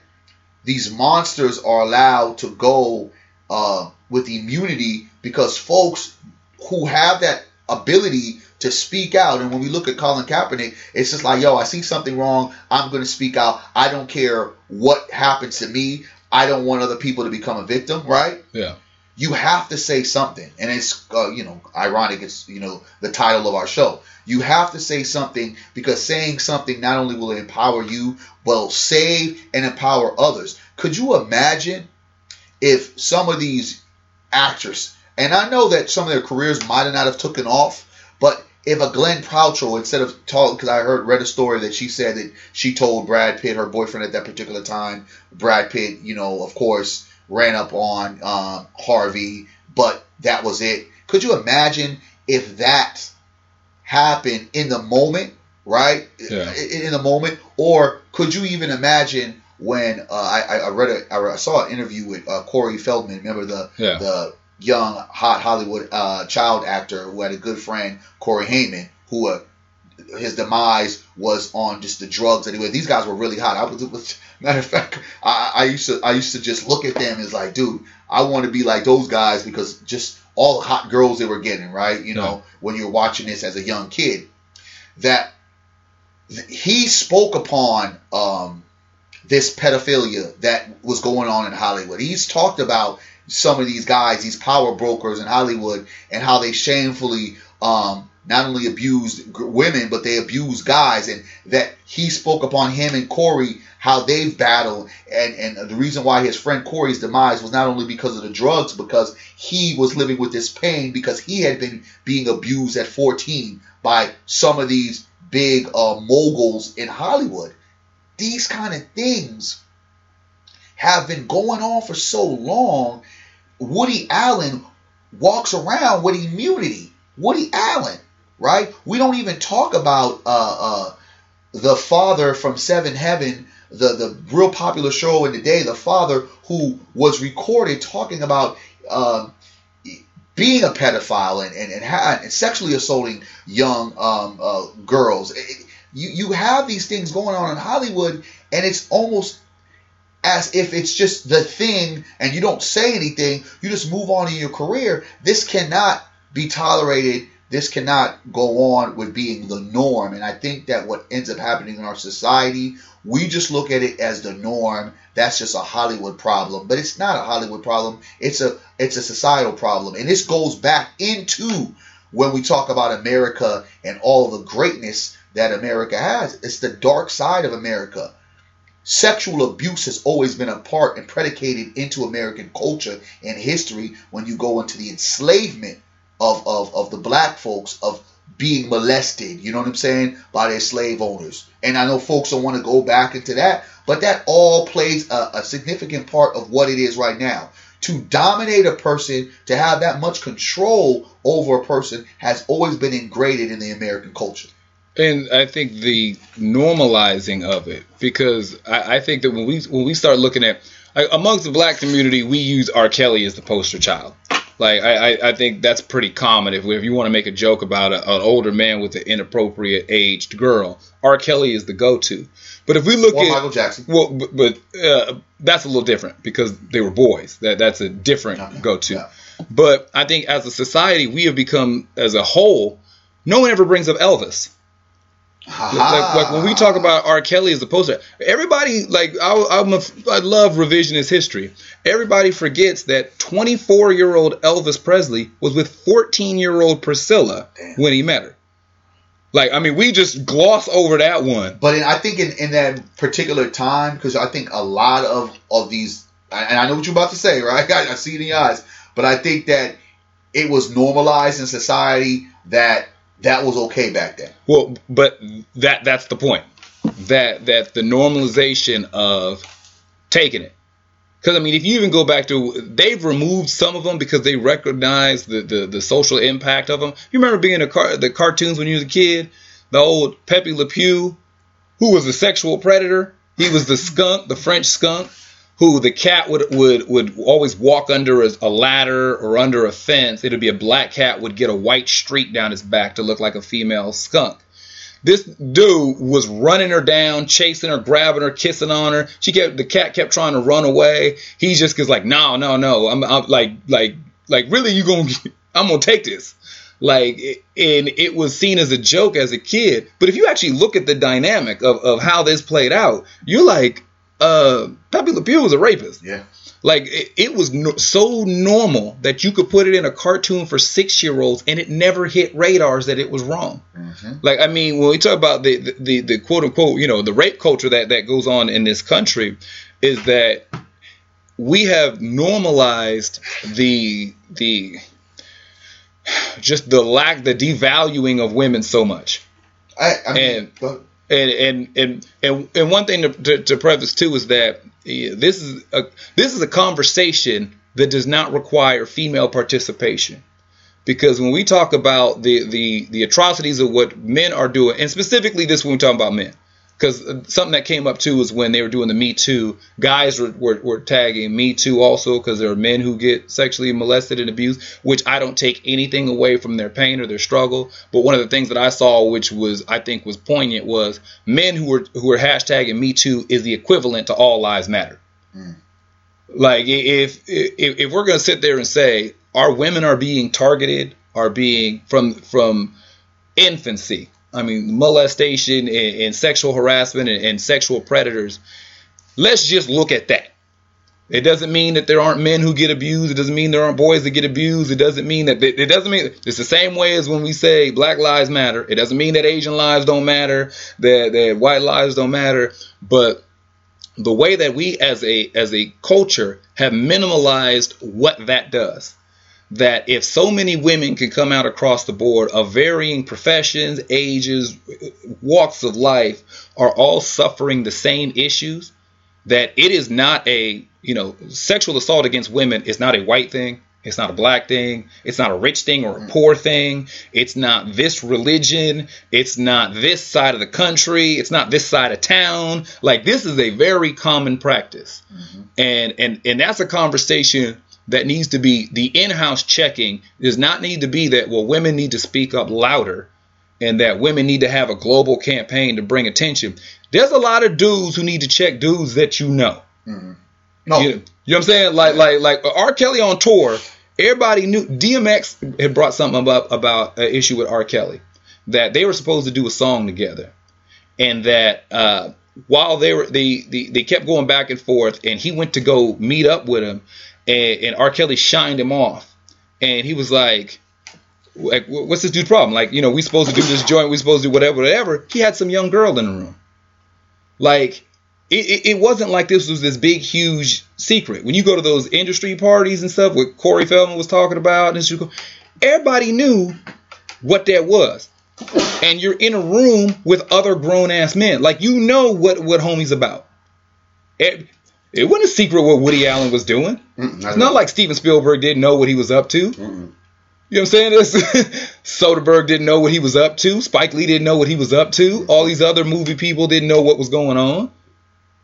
these monsters are allowed to go uh, with immunity because folks who have that ability to speak out. And when we look at Colin Kaepernick, it's just like, yo, I see something wrong. I'm going to speak out. I don't care what happens to me. I don't want other people to become a victim, right? Yeah. You have to say something. And it's, uh, you know, ironic. It's, you know, the title of our show. You have to say something, because saying something not only will empower you, but save and empower others. Could you imagine if some of these actors, and I know that some of their careers might not have taken off, but if a Glenn Paltrow, instead of talking, because I heard read a story that she said that she told Brad Pitt, her boyfriend at that particular time, Brad Pitt, you know, of course, ran up on um, Harvey, but that was it. Could you imagine if that happened in the moment, right? Yeah. In, in the moment, or could you even imagine when uh, I, I read a, I saw an interview with uh, Corey Feldman, remember the yeah. the. young hot Hollywood uh, child actor who had a good friend, Corey Heyman, who uh, his demise was on just the drugs. Anyway, these guys were really hot. I was, matter of fact, I, I used to I used to just look at them and it's like, dude, I want to be like those guys, because just all the hot girls they were getting, right? You yeah. know, when you're watching this as a young kid, that he spoke upon um, this pedophilia that was going on in Hollywood. He's talked about some of these guys, these power brokers in Hollywood, and how they shamefully um, not only abused women, but they abused guys, and that he spoke upon him and Corey, how they've battled, and, and the reason why his friend Corey's demise was not only because of the drugs, because he was living with this pain, because he had been being abused at fourteen by some of these big uh, moguls in Hollywood. These kind of things have been going on for so long. Woody Allen walks around with immunity. Woody Allen, right? We don't even talk about uh, uh, the father from Seventh Heaven, the, the real popular show in the day, the father who was recorded talking about uh, being a pedophile and, and, and, ha- and sexually assaulting young um, uh, girls. It, you, you have these things going on in Hollywood, and it's almost as if it's just the thing, and you don't say anything, you just move on in your career. This cannot be tolerated. This cannot go on with being the norm. And I think that what ends up happening in our society, we just look at it as the norm. That's just a Hollywood problem. But it's not a Hollywood problem. It's a it's a societal problem. And this goes back into when we talk about America and all the greatness that America has. It's the dark side of America. Sexual abuse has always been a part and predicated into American culture and history when you go into the enslavement Of, of of the black folks, of being molested, you know what I'm saying, by their slave owners. And I know folks don't want to go back into that, but that all plays a, a significant part of what it is right now. To dominate a person, to have that much control over a person, has always been ingrained in the American culture. And I think the normalizing of it, because I, I think that when we when we start looking at, like, amongst the black community, we use R. Kelly as the poster child. Like, I, I think that's pretty common. If if you want to make a joke about a, an older man with an inappropriate aged girl, R. Kelly is the go-to. But if we look or at Michael Jackson, well, but, but uh, that's a little different because they were boys. That that's a different okay. go-to. Yeah. But I think as a society, we have become, as a whole, no one ever brings up Elvis. Like, like when we talk about R. Kelly as the poster, everybody, like, I, I'm a, I love revisionist history. Everybody forgets that twenty-four-year-old Elvis Presley was with fourteen-year-old Priscilla Damn. when he met her. Like, I mean, we just gloss over that one. But in, I think in, in that particular time, because I think a lot of, of these, and I know what you're about to say, right? I, I see it in your eyes. But I think that it was normalized in society that that was okay back then. Well, but that that's the point. That that the normalization of taking it. Because, I mean, if you even go back to, they've removed some of them because they recognize the, the, the social impact of them. You remember being a car, the cartoons when you was a kid? The old Pepe Le Pew, who was a sexual predator. He was the skunk, the French skunk, who the cat would would, would always walk under a, a ladder or under a fence. It would be a black cat would get a white streak down his back to look like a female skunk. This dude was running her down, chasing her, grabbing her, kissing on her. She kept the cat kept trying to run away. He just was like, no, no, no. I'm, I'm like, like, like, really, you gonna? I'm gonna take this. Like, and it was seen as a joke as a kid. But if you actually look at the dynamic of, of how this played out, you're like, uh, Pepe Le Pew was a rapist. Yeah. Like, it, it was no, so normal that you could put it in a cartoon for six-year-olds, and it never hit radars that it was wrong. Mm-hmm. Like, I mean, when we talk about the, the, the, the quote-unquote, you know, the rape culture that, that goes on in this country, is that we have normalized the the just the lack, the devaluing of women so much. I, I mean, and, but- and, and and and and one thing to, to, to preface too is that this is a this is a conversation that does not require female participation, because when we talk about the the the atrocities of what men are doing, and specifically this when we talk about men, Because something that came up too was when they were doing the Me Too, guys were, were, were tagging Me Too also, because there are men who get sexually molested and abused, which I don't take anything away from their pain or their struggle. But one of the things that I saw, which was I think was poignant, was men who were who were hashtagging Me Too is the equivalent to All Lives Matter. Mm. Like if, if if we're gonna sit there and say our women are being targeted, are being from from infancy. I mean, molestation and, and sexual harassment and, and sexual predators. Let's just look at that. It doesn't mean that there aren't men who get abused. It doesn't mean there aren't boys that get abused. It doesn't mean that it doesn't mean it's the same way as when we say Black lives matter. It doesn't mean that Asian lives don't matter, that, that white lives don't matter. But the way that we as a as a culture have minimalized what that does. That if so many women can come out across the board of varying professions, ages, walks of life are all suffering the same issues, that it is not a, you know, sexual assault against women is not a white thing. It's not a black thing. It's not a rich thing or a poor thing. It's not this religion. It's not this side of the country. It's not this side of town. Like, this is a very common practice. Mm-hmm. And, and, and that's a conversation that needs to be, the in-house checking does not need to be that, well, women need to speak up louder and that women need to have a global campaign to bring attention. There's a lot of dudes who need to check dudes that you know. Mm-hmm. No. You, you know what I'm saying? Like, yeah. like, like R. Kelly on tour, everybody knew, D M X had brought something up about an issue with R. Kelly, that they were supposed to do a song together and that, uh, while they were, they, they, they kept going back and forth and he went to go meet up with him. And, and R. Kelly shined him off, and he was like, "Like, what's this dude's problem? Like, you know, we supposed to do this joint, we supposed to do whatever, whatever." He had some young girl in the room. Like, it, it wasn't like this was this big, huge secret. When you go to those industry parties and stuff, what Corey Feldman was talking about, and everybody knew what that was. And you're in a room with other grown ass men, like you know what what homie's about. It, It wasn't a secret what Woody Allen was doing. Mm-mm, it's not like Steven Spielberg didn't know what he was up to. Mm-mm. You know what I'm saying? Soderbergh didn't know what he was up to. Spike Lee didn't know what he was up to. All these other movie people didn't know what was going on.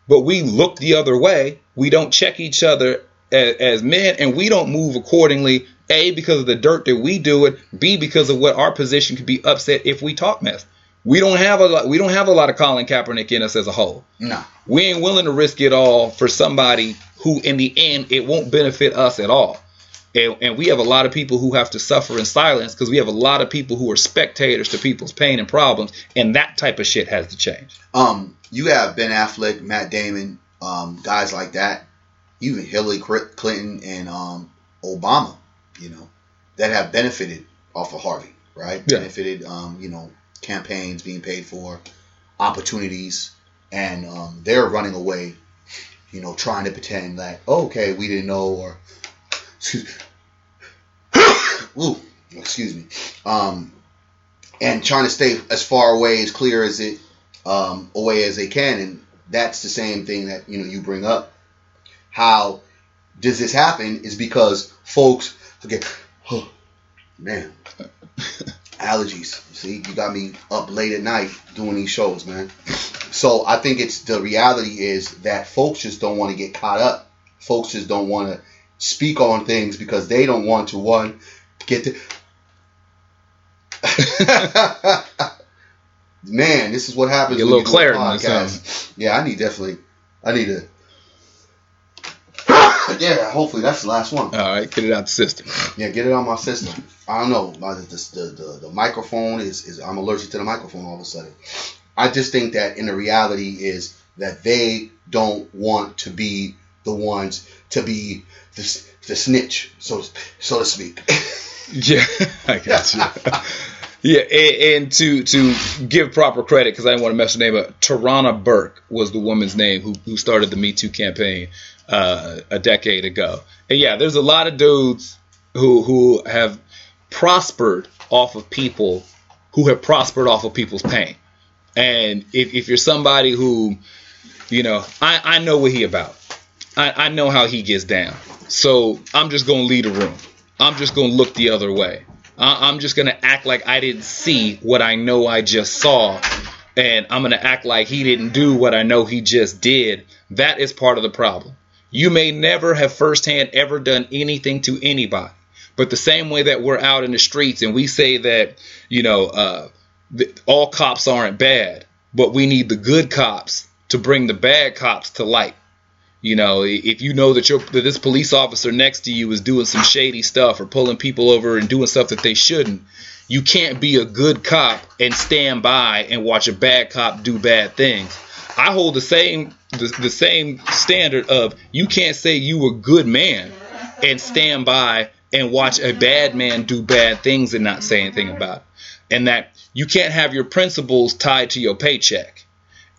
But we look the other way. We don't check each other as, as men, and we don't move accordingly, A, because of the dirt that we do it, B, because of what our position could be upset if we talk mess. We don't have a lot. We don't have a lot of Colin Kaepernick in us as a whole. No, we ain't willing to risk it all for somebody who, in the end, it won't benefit us at all. And, and we have a lot of people who have to suffer in silence because we have a lot of people who are spectators to people's pain and problems. And that type of shit has to change. Um, you have Ben Affleck, Matt Damon, um, guys like that, even Hillary Clinton and um, Obama, you know, that have benefited off of Harvey, right? Yeah. Benefited, um, you know. Campaigns being paid for, opportunities, and um, they're running away, you know, trying to pretend like, oh, okay, we didn't know, or ooh, excuse me, um, and trying to stay as far away, as clear as it um, away as they can, and that's the same thing that you know you bring up. How does this happen? Is because folks, okay, oh, man. Allergies. See, you got me up late at night doing these shows, man. So I think it's the reality is that folks just don't want to get caught up. Folks just don't want to speak on things because they don't want to one get the man. This is what happens. Get a little clarity on podcast. Yeah, I need definitely. I need to. Yeah, hopefully that's the last one. All right, get it out the system. Yeah, get it out my system. I don't know. The, the, the, the microphone is, is... I'm allergic to the microphone all of a sudden. I just think that in the reality is that they don't want to be the ones to be the, the snitch, so, so to speak. Yeah, I got you. Yeah, and, and to to give proper credit, because I didn't want to mess her name up, Tarana Burke was the woman's name who, who started the Me Too campaign. Uh, a decade ago. And yeah, there's a lot of dudes who who have prospered off of people who have prospered off of people's pain. And if, if you're somebody who, you know, I, I know what he about. I, I know how he gets down. So I'm just going to leave the room. I'm just going to look the other way. I, I'm just going to act like I didn't see what I know I just saw. and I'm going to act like he didn't do what I know he just did, that is part of the problem. You may never have firsthand ever done anything to anybody, but the same way that we're out in the streets and we say that, you know, uh, th- all cops aren't bad, but we need the good cops to bring the bad cops to light. You know, if you know that, you're, that this police officer next to you is doing some shady stuff or pulling people over and doing stuff that they shouldn't, you can't be a good cop and stand by and watch a bad cop do bad things. I hold the same the, the same standard of you can't say you a good man and stand by and watch a bad man do bad things and not say anything about it. And that you can't have your principles tied to your paycheck.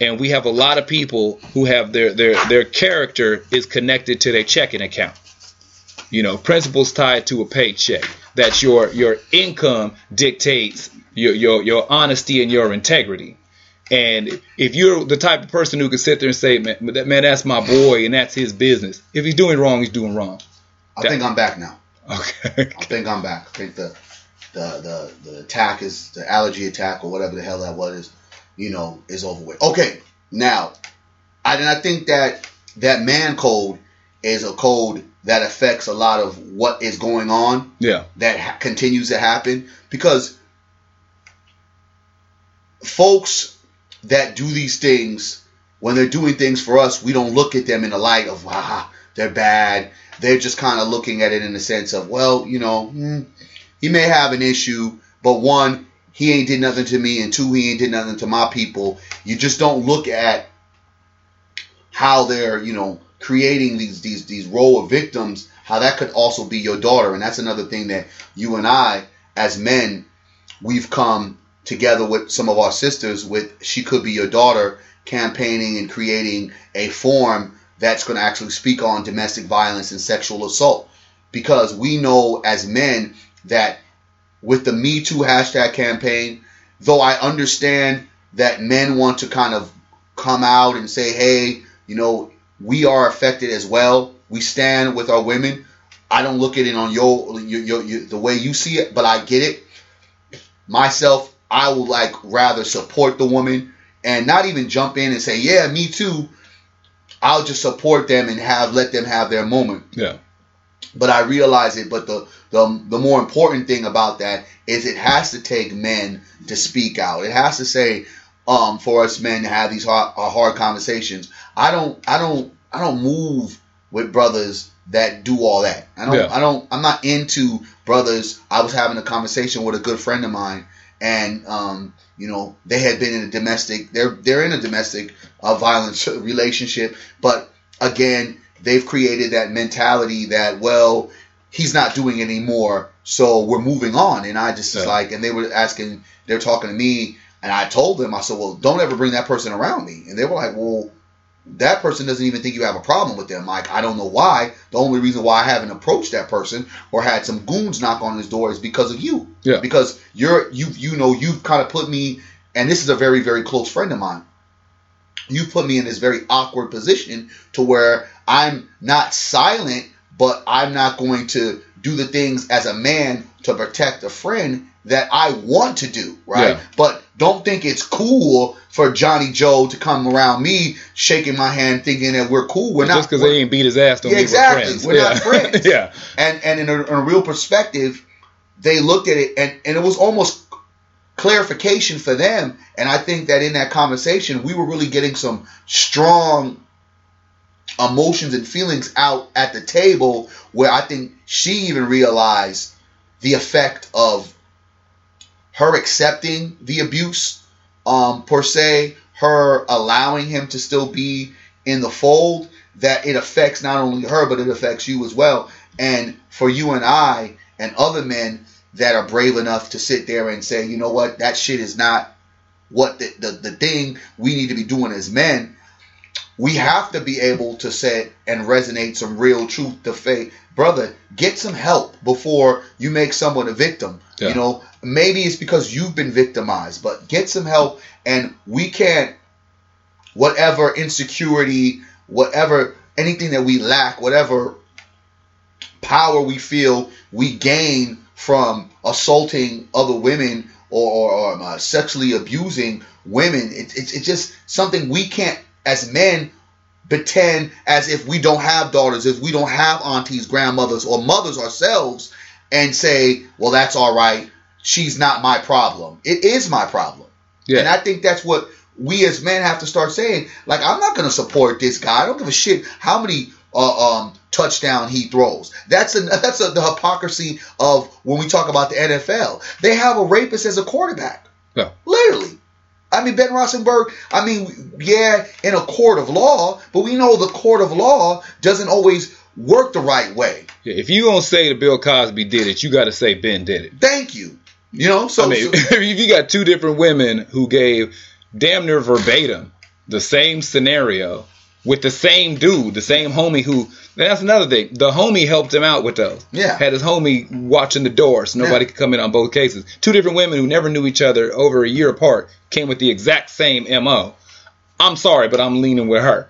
And we have a lot of people who have their, their, their character is connected to their checking account. You know, principles tied to a paycheck. That your your income dictates your, your, your honesty and your integrity. And if you're the type of person who can sit there and say, man, man, that's my boy and that's his business. If he's doing wrong, he's doing wrong. I that, think I'm back now. Okay. I think I'm back. I think the, the, the, the attack is the allergy attack or whatever the hell that was. You know, is over with. Okay, now, I and I think that that man code is a code that affects a lot of what is going on. Yeah, that ha- continues to happen because folks that do these things, when they're doing things for us, we don't look at them in the light of ah, they're bad. They're just kind of looking at it in the sense of, well, you know, hmm, he may have an issue, but one, he ain't did nothing to me, and two, he ain't did nothing to my people. You just don't look at how they're, you know, creating these these these role of victims, how that could also be your daughter. And that's another thing that you and I, as men, we've come together with some of our sisters with She Could Be Your Daughter, campaigning and creating a forum that's going to actually speak on domestic violence and sexual assault. Because we know as men that with the Me Too hashtag campaign, though I understand that men want to kind of come out and say, hey, you know, we are affected as well. We stand with our women. I don't look at it on your, your, your, your the way you see it, but I get it. Myself, I would like rather support the woman and not even jump in and say, yeah, me too. I'll just support them and have let them have their moment. Yeah. But I realize it. But the, the the more important thing about that is it has to take men to speak out. It has to say um, for us men to have these hard, hard conversations. I don't I don't I don't move with brothers that do all that. I don't yeah. I don't I'm not into brothers. I was having a conversation with a good friend of mine, and um, you know they had been in a domestic. They're they're in a domestic uh, violence relationship. But again, they've created that mentality that, well, he's not doing it anymore, so we're moving on. And I just yeah. like, and they were asking, they're talking to me, and I told them, I said, well, don't ever bring that person around me. And they were like, well, that person doesn't even think you have a problem with them. Like, I don't know why. The only reason why I haven't approached that person or had some goons knock on his door is because of you. Yeah. Because you're, you, you know, you've kind of put me, and this is a very, very close friend of mine. You put me in this very awkward position to where I'm not silent, but I'm not going to do the things as a man to protect a friend that I want to do, right? Yeah. But don't think it's cool for Johnny Joe to come around me shaking my hand thinking that we're cool. We're just not. Just because they ain't beat his ass don't mean we're friends. Exactly. We're yeah. not friends. yeah. And and in a, in a real perspective, they looked at it and, and it was almost clarification for them. And I think that in that conversation, we were really getting some strong emotions and feelings out at the table where I think she even realized the effect of her accepting the abuse, um, per se, her allowing him to still be in the fold, that it affects not only her, but it affects you as well. And for you and I and other men that are brave enough to sit there and say, you know what, that shit is not what the, the, the thing we need to be doing as men. We have to be able to say and resonate some real truth to faith. Brother, get some help before you make someone a victim. Yeah. You know, maybe it's because you've been victimized, but get some help. And we can't, whatever insecurity, whatever, anything that we lack, whatever power we feel we gain from assaulting other women or, or, or uh, sexually abusing women. It, it, it's just something we can't, as men, pretend as if we don't have daughters, if we don't have aunties, grandmothers, or mothers ourselves, and say, well, that's all right. She's not my problem. It is my problem. Yeah. And I think that's what we as men have to start saying. Like, I'm not going to support this guy. I don't give a shit how many uh, um, touchdown he throws. That's a, that's a, the hypocrisy of when we talk about the N F L. They have a rapist as a quarterback. Yeah. Literally. I mean, Ben Roethlisberger, I mean, yeah, in a court of law, but we know the court of law doesn't always work the right way. Yeah, if you don't say that Bill Cosby did it, you got to say Ben did it. Thank you. You know, so, I mean, so if you got two different women who gave damn near verbatim the same scenario with the same dude, the same homie who, that's another thing. The homie helped him out with those. Yeah. Had his homie watching the door so nobody yeah. could come in on both cases. Two different women who never knew each other over a year apart came with the exact same M O. I'm sorry, but I'm leaning with her.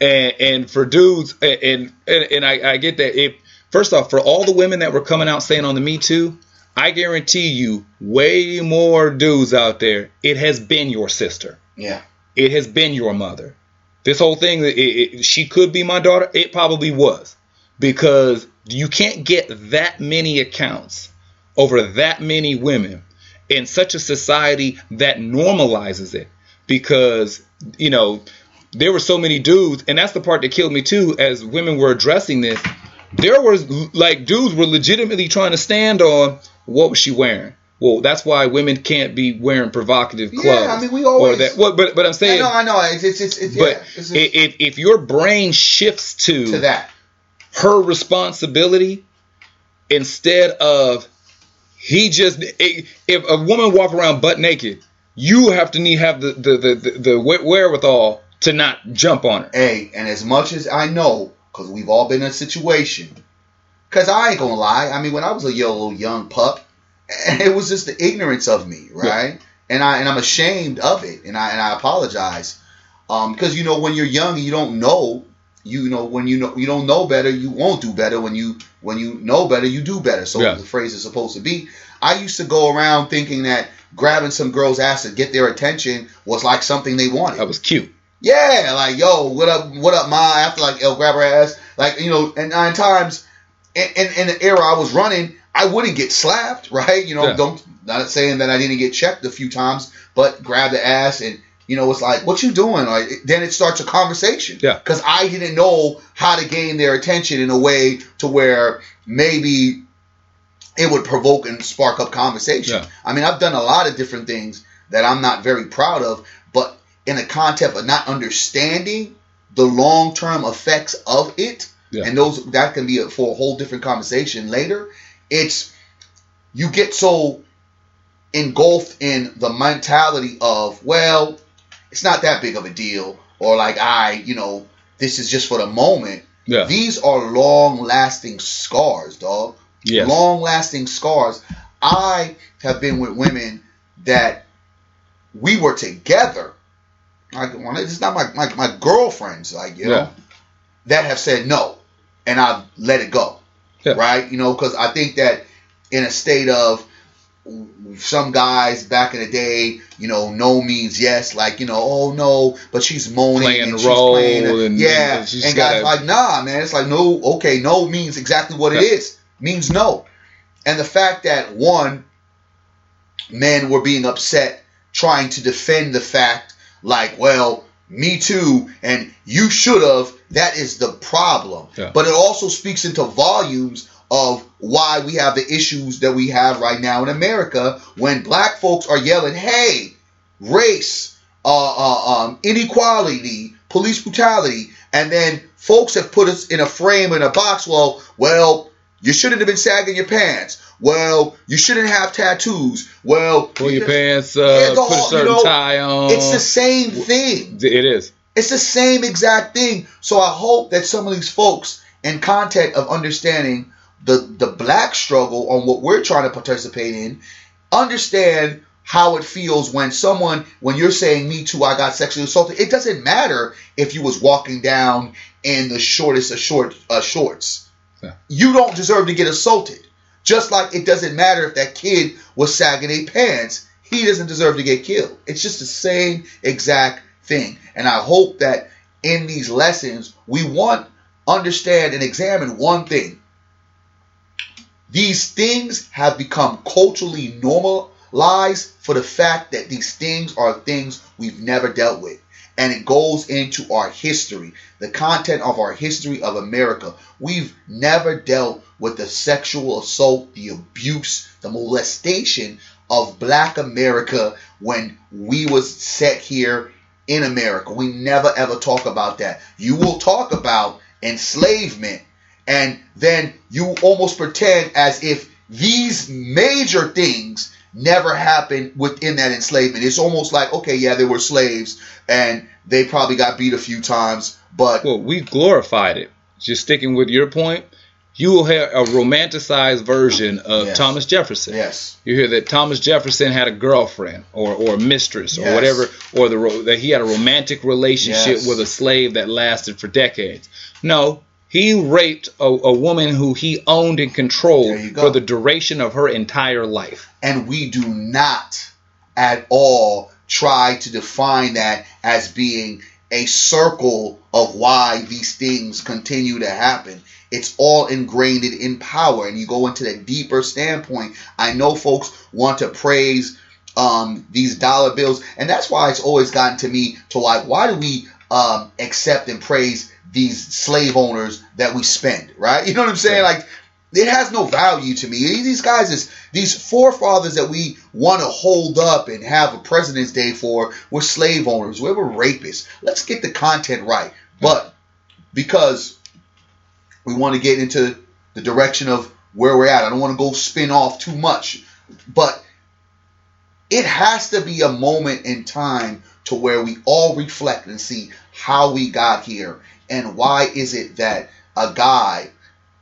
And and for dudes, and and, and I, I get that. If, first off, for all the women that were coming out saying on the Me Too, I guarantee you, way more dudes out there, it has been your sister. Yeah. It has been your mother. This whole thing, it, it, she could be my daughter, it probably was. Because you can't get that many accounts over that many women in such a society that normalizes it. Because, you know, there were so many dudes, and that's the part that killed me too, as women were addressing this. There was, like, dudes were legitimately trying to stand on, what was she wearing? Well, that's why women can't be wearing provocative clothes. Yeah, I mean, we always. Or that. Well, but but I'm saying. I know, I know. It's it's it's. it's but yeah, it's, it's, if if your brain shifts to to that, her responsibility instead of he just it, if a woman walk around butt naked, you have to need have the the the the, the wherewithal to not jump on her. Hey, and as much as I know, because we've all been in a situation. Because I ain't going to lie. I mean, when I was a little young pup, it was just the ignorance of me, right? Yeah. And, I, and I'm ashamed of it, and I and I apologize. Because, um, you know, when you're young and you don't know, you know, when you know you don't know better, you won't do better. When you when you know better, you do better. So yeah. The phrase is supposed to be. I used to go around thinking that grabbing some girl's ass to get their attention was like something they wanted. That was cute. Yeah, like, yo, what up, what up, ma? After, like, yo, grab her ass. Like, you know, and nine times... In, in, in the era I was running, I wouldn't get slapped, right? You know, yeah. don't not saying that I didn't get checked a few times, but grab the ass and, you know, it's like, what you doing? Like, then it starts a conversation. Yeah. Because I didn't know how to gain their attention in a way to where maybe it would provoke and spark up conversation. Yeah. I mean, I've done a lot of different things that I'm not very proud of, but in the context of not understanding the long-term effects of it, yeah. And those that can be a, for a whole different conversation later. It's you get so engulfed in the mentality of, well, it's not that big of a deal, or like I, you know, this is just for the moment. Yeah. These are long-lasting scars, dog. Yes. Long-lasting scars. I have been with women that we were together. Like, it's not my, my my girlfriends, like you yeah. know, that have said no. And I've let it go, yeah. right? You know, because I think that in a state of some guys back in the day, you know, no means yes. Like, you know, oh, no, but she's moaning playing and the she's role playing. A, and, yeah, and, and guys gotta... like, nah, man. It's like, no, okay, no means exactly what yeah. it is. Means no. And the fact that, one, men were being upset trying to defend the fact, like, well, me too, and you should have. That is the problem. Yeah. But it also speaks into volumes of why we have the issues that we have right now in America when black folks are yelling, hey, race, uh, uh, um, inequality, police brutality. And then folks have put us in a frame, in a box. Well, well, you shouldn't have been sagging your pants. Well, you shouldn't have tattoos. Well, pull your pants up, put a certain you know, tie on. It's the same thing. It is. It's the same exact thing. So I hope that some of these folks, in context of understanding the, the black struggle on what we're trying to participate in, understand how it feels when someone, when you're saying, me too, I got sexually assaulted. It doesn't matter if you was walking down in the shortest of short, uh, shorts. Yeah. You don't deserve to get assaulted. Just like it doesn't matter if that kid was sagging their pants. He doesn't deserve to get killed. It's just the same exact thing. And I hope that in these lessons, we want, understand, and examine one thing. These things have become culturally normalized for the fact that these things are things we've never dealt with. And it goes into our history, the content of our history of America. We've never dealt with the sexual assault, the abuse, the molestation of Black America when we was set here in America. We never ever talk about that. You will talk about enslavement, and then you almost pretend as if these major things never happened within that enslavement. It's almost like, okay, yeah, they were slaves and they probably got beat a few times, but well, we glorified it. Just sticking with your point, you will hear a romanticized version of yes. Thomas Jefferson. Yes. You hear that Thomas Jefferson had a girlfriend or, or a mistress yes. or whatever, or the that he had a romantic relationship yes. with a slave that lasted for decades. No, he raped a, a woman who he owned and controlled for the duration of her entire life. And we do not at all try to define that as being a circle of why these things continue to happen. It's all ingrained in power, and you go into the deeper standpoint. I know folks want to praise um, these dollar bills, and that's why it's always gotten to me to like, why do we um, accept and praise these slave owners that we spend, right? You know what I'm saying? Like, it has no value to me. These guys, is these forefathers that we want to hold up and have a President's Day for, we're slave owners, we were rapists. Let's get the content right. But because we want to get into the direction of where we're at, I don't want to go spin off too much, but it has to be a moment in time to where we all reflect and see how we got here and why is it that a guy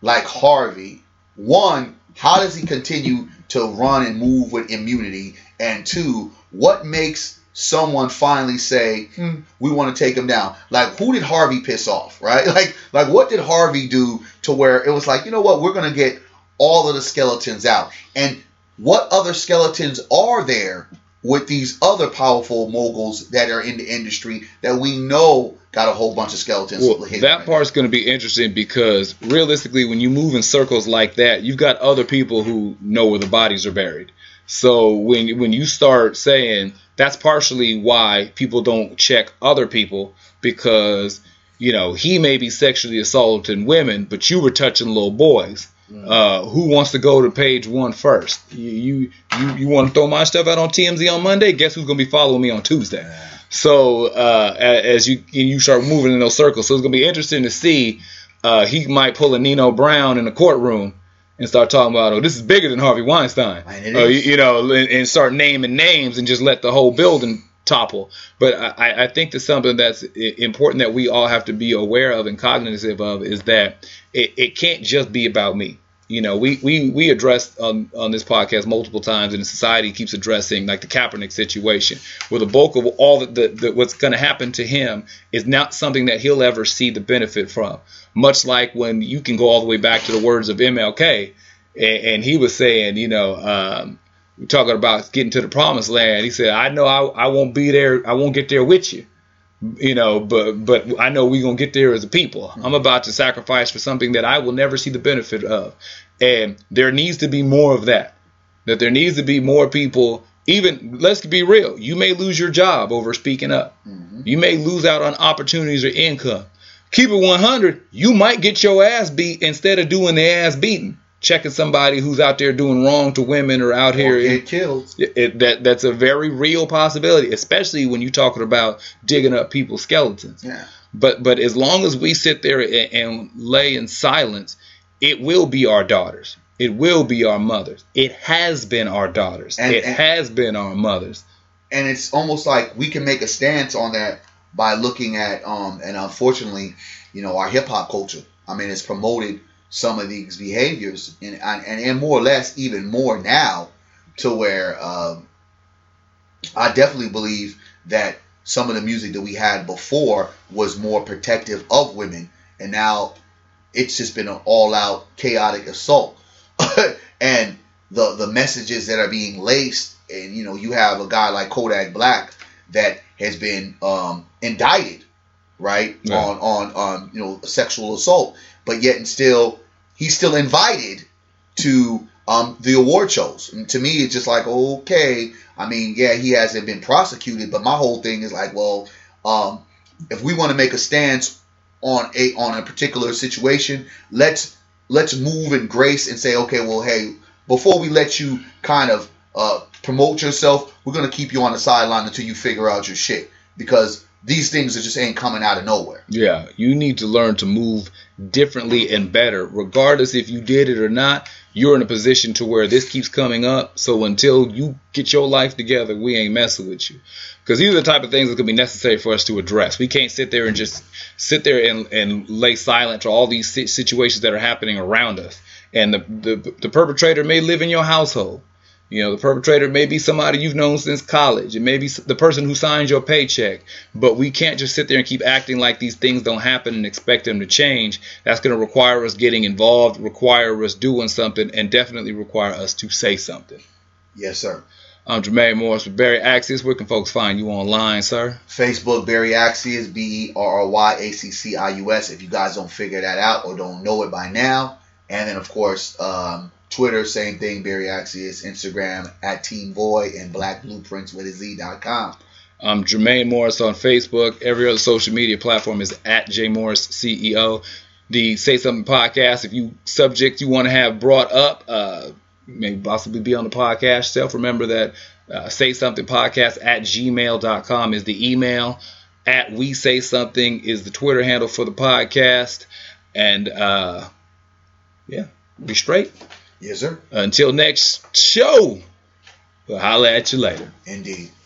like Harvey, one, how does he continue to run and move with immunity? And two, what makes someone finally say, hmm, we want to take him down? Like, who did Harvey piss off, right? Like, like what did Harvey do to where it was like, you know what, we're going to get all of the skeletons out? And what other skeletons are there with these other powerful moguls that are in the industry that we know got a whole bunch of skeletons? Well, that right part's going to be interesting because realistically, when you move in circles like that, you've got other people who know where the bodies are buried. So when when you start saying that's partially why people don't check other people, because, you know, he may be sexually assaulting women, but you were touching little boys. Uh, who wants to go to page one first? You you, you, you want to throw my stuff out on T M Z on Monday? Guess who's going to be following me on Tuesday? So uh, as you you start moving in those circles, so it's going to be interesting to see. Uh, he might pull a Nino Brown in the courtroom and start talking about, oh, this is bigger than Harvey Weinstein. Man, uh, you, you know, and, and start naming names and just let the whole building topple. But I, I think that's something that's important that we all have to be aware of and cognizant of, is that it, it can't just be about me. You know, we we we addressed on, on this podcast multiple times, and society keeps addressing like the Kaepernick situation, where the bulk of all the, the, the what's going to happen to him is not something that he'll ever see the benefit from. Much like when you can go all the way back to the words of M L K, and, and he was saying, you know, um, we're talking about getting to the promised land. He said, "I know I, I won't be there. I won't get there with you." You know, but but I know we're going to get there as a people. I'm about to sacrifice for something that I will never see the benefit of. And there needs to be more of that, that there needs to be more people. Even, let's be real, you may lose your job over speaking up. Mm-hmm. You may lose out on opportunities or income. Keep it one hundred. You might get your ass beat instead of doing the ass beating. Checking somebody who's out there doing wrong to women or out here, or get killed. It, it, that that's a very real possibility, especially when you're talking about digging up people's skeletons. Yeah. But but as long as we sit there and, and lay in silence, it will be our daughters. It will be our mothers. It has been our daughters. And, it and, has been our mothers. And it's almost like we can make a stance on that by looking at um and unfortunately, you know, our hip hop culture. I mean, it's promoted some of these behaviors, and and, and more or less even more now, to where um, I definitely believe that some of the music that we had before was more protective of women, and now it's just been an all-out chaotic assault. and the the messages that are being laced. And, you know, you have a guy like Kodak Black that has been um, indicted, right, yeah. on, on, on, you know, sexual assault. But yet and still, he's still invited to um, the award shows. And to me, it's just like, okay, I mean, yeah, he hasn't been prosecuted. But my whole thing is like, well, um, if we want to make a stance on a on a particular situation, let's let's move in grace and say, okay, well, hey, before we let you kind of uh, promote yourself, we're going to keep you on the sideline until you figure out your shit, because these things are just ain't coming out of nowhere. Yeah, you need to learn to move differently and better. Regardless if you did it or not, you're in a position to where this keeps coming up. So until you get your life together, we ain't messing with you. Because these are the type of things that could be necessary for us to address. We can't sit there and just sit there and, and lay silent to all these situations that are happening around us. And the, the the perpetrator may live in your household. You know, the perpetrator may be somebody you've known since college. It may be the person who signs your paycheck. But we can't just sit there and keep acting like these things don't happen and expect them to change. That's going to require us getting involved, require us doing something, and definitely require us to say something. Yes, sir. I'm Jermaine Morris with Barry Axis. Where can folks find you online, sir? Facebook, Barry Axis, B E R R Y A C C I U S, if you guys don't figure that out or don't know it by now. And then, of course, um, Twitter, same thing, Barry Axis. Instagram, at Team Void, and black blueprints with a Z dot com. I'm Jermaine Morris on Facebook. Every other social media platform is at J Morris C E O. The Say Something podcast, if you subject you want to have brought up, uh, maybe possibly be on the podcast yourself. Remember that uh, Say Something Podcast at gmail dot com is the email. At We Say Something is the Twitter handle for the podcast. And uh, yeah, be straight. Yes, sir. Until next show, we'll holler at you later. Indeed.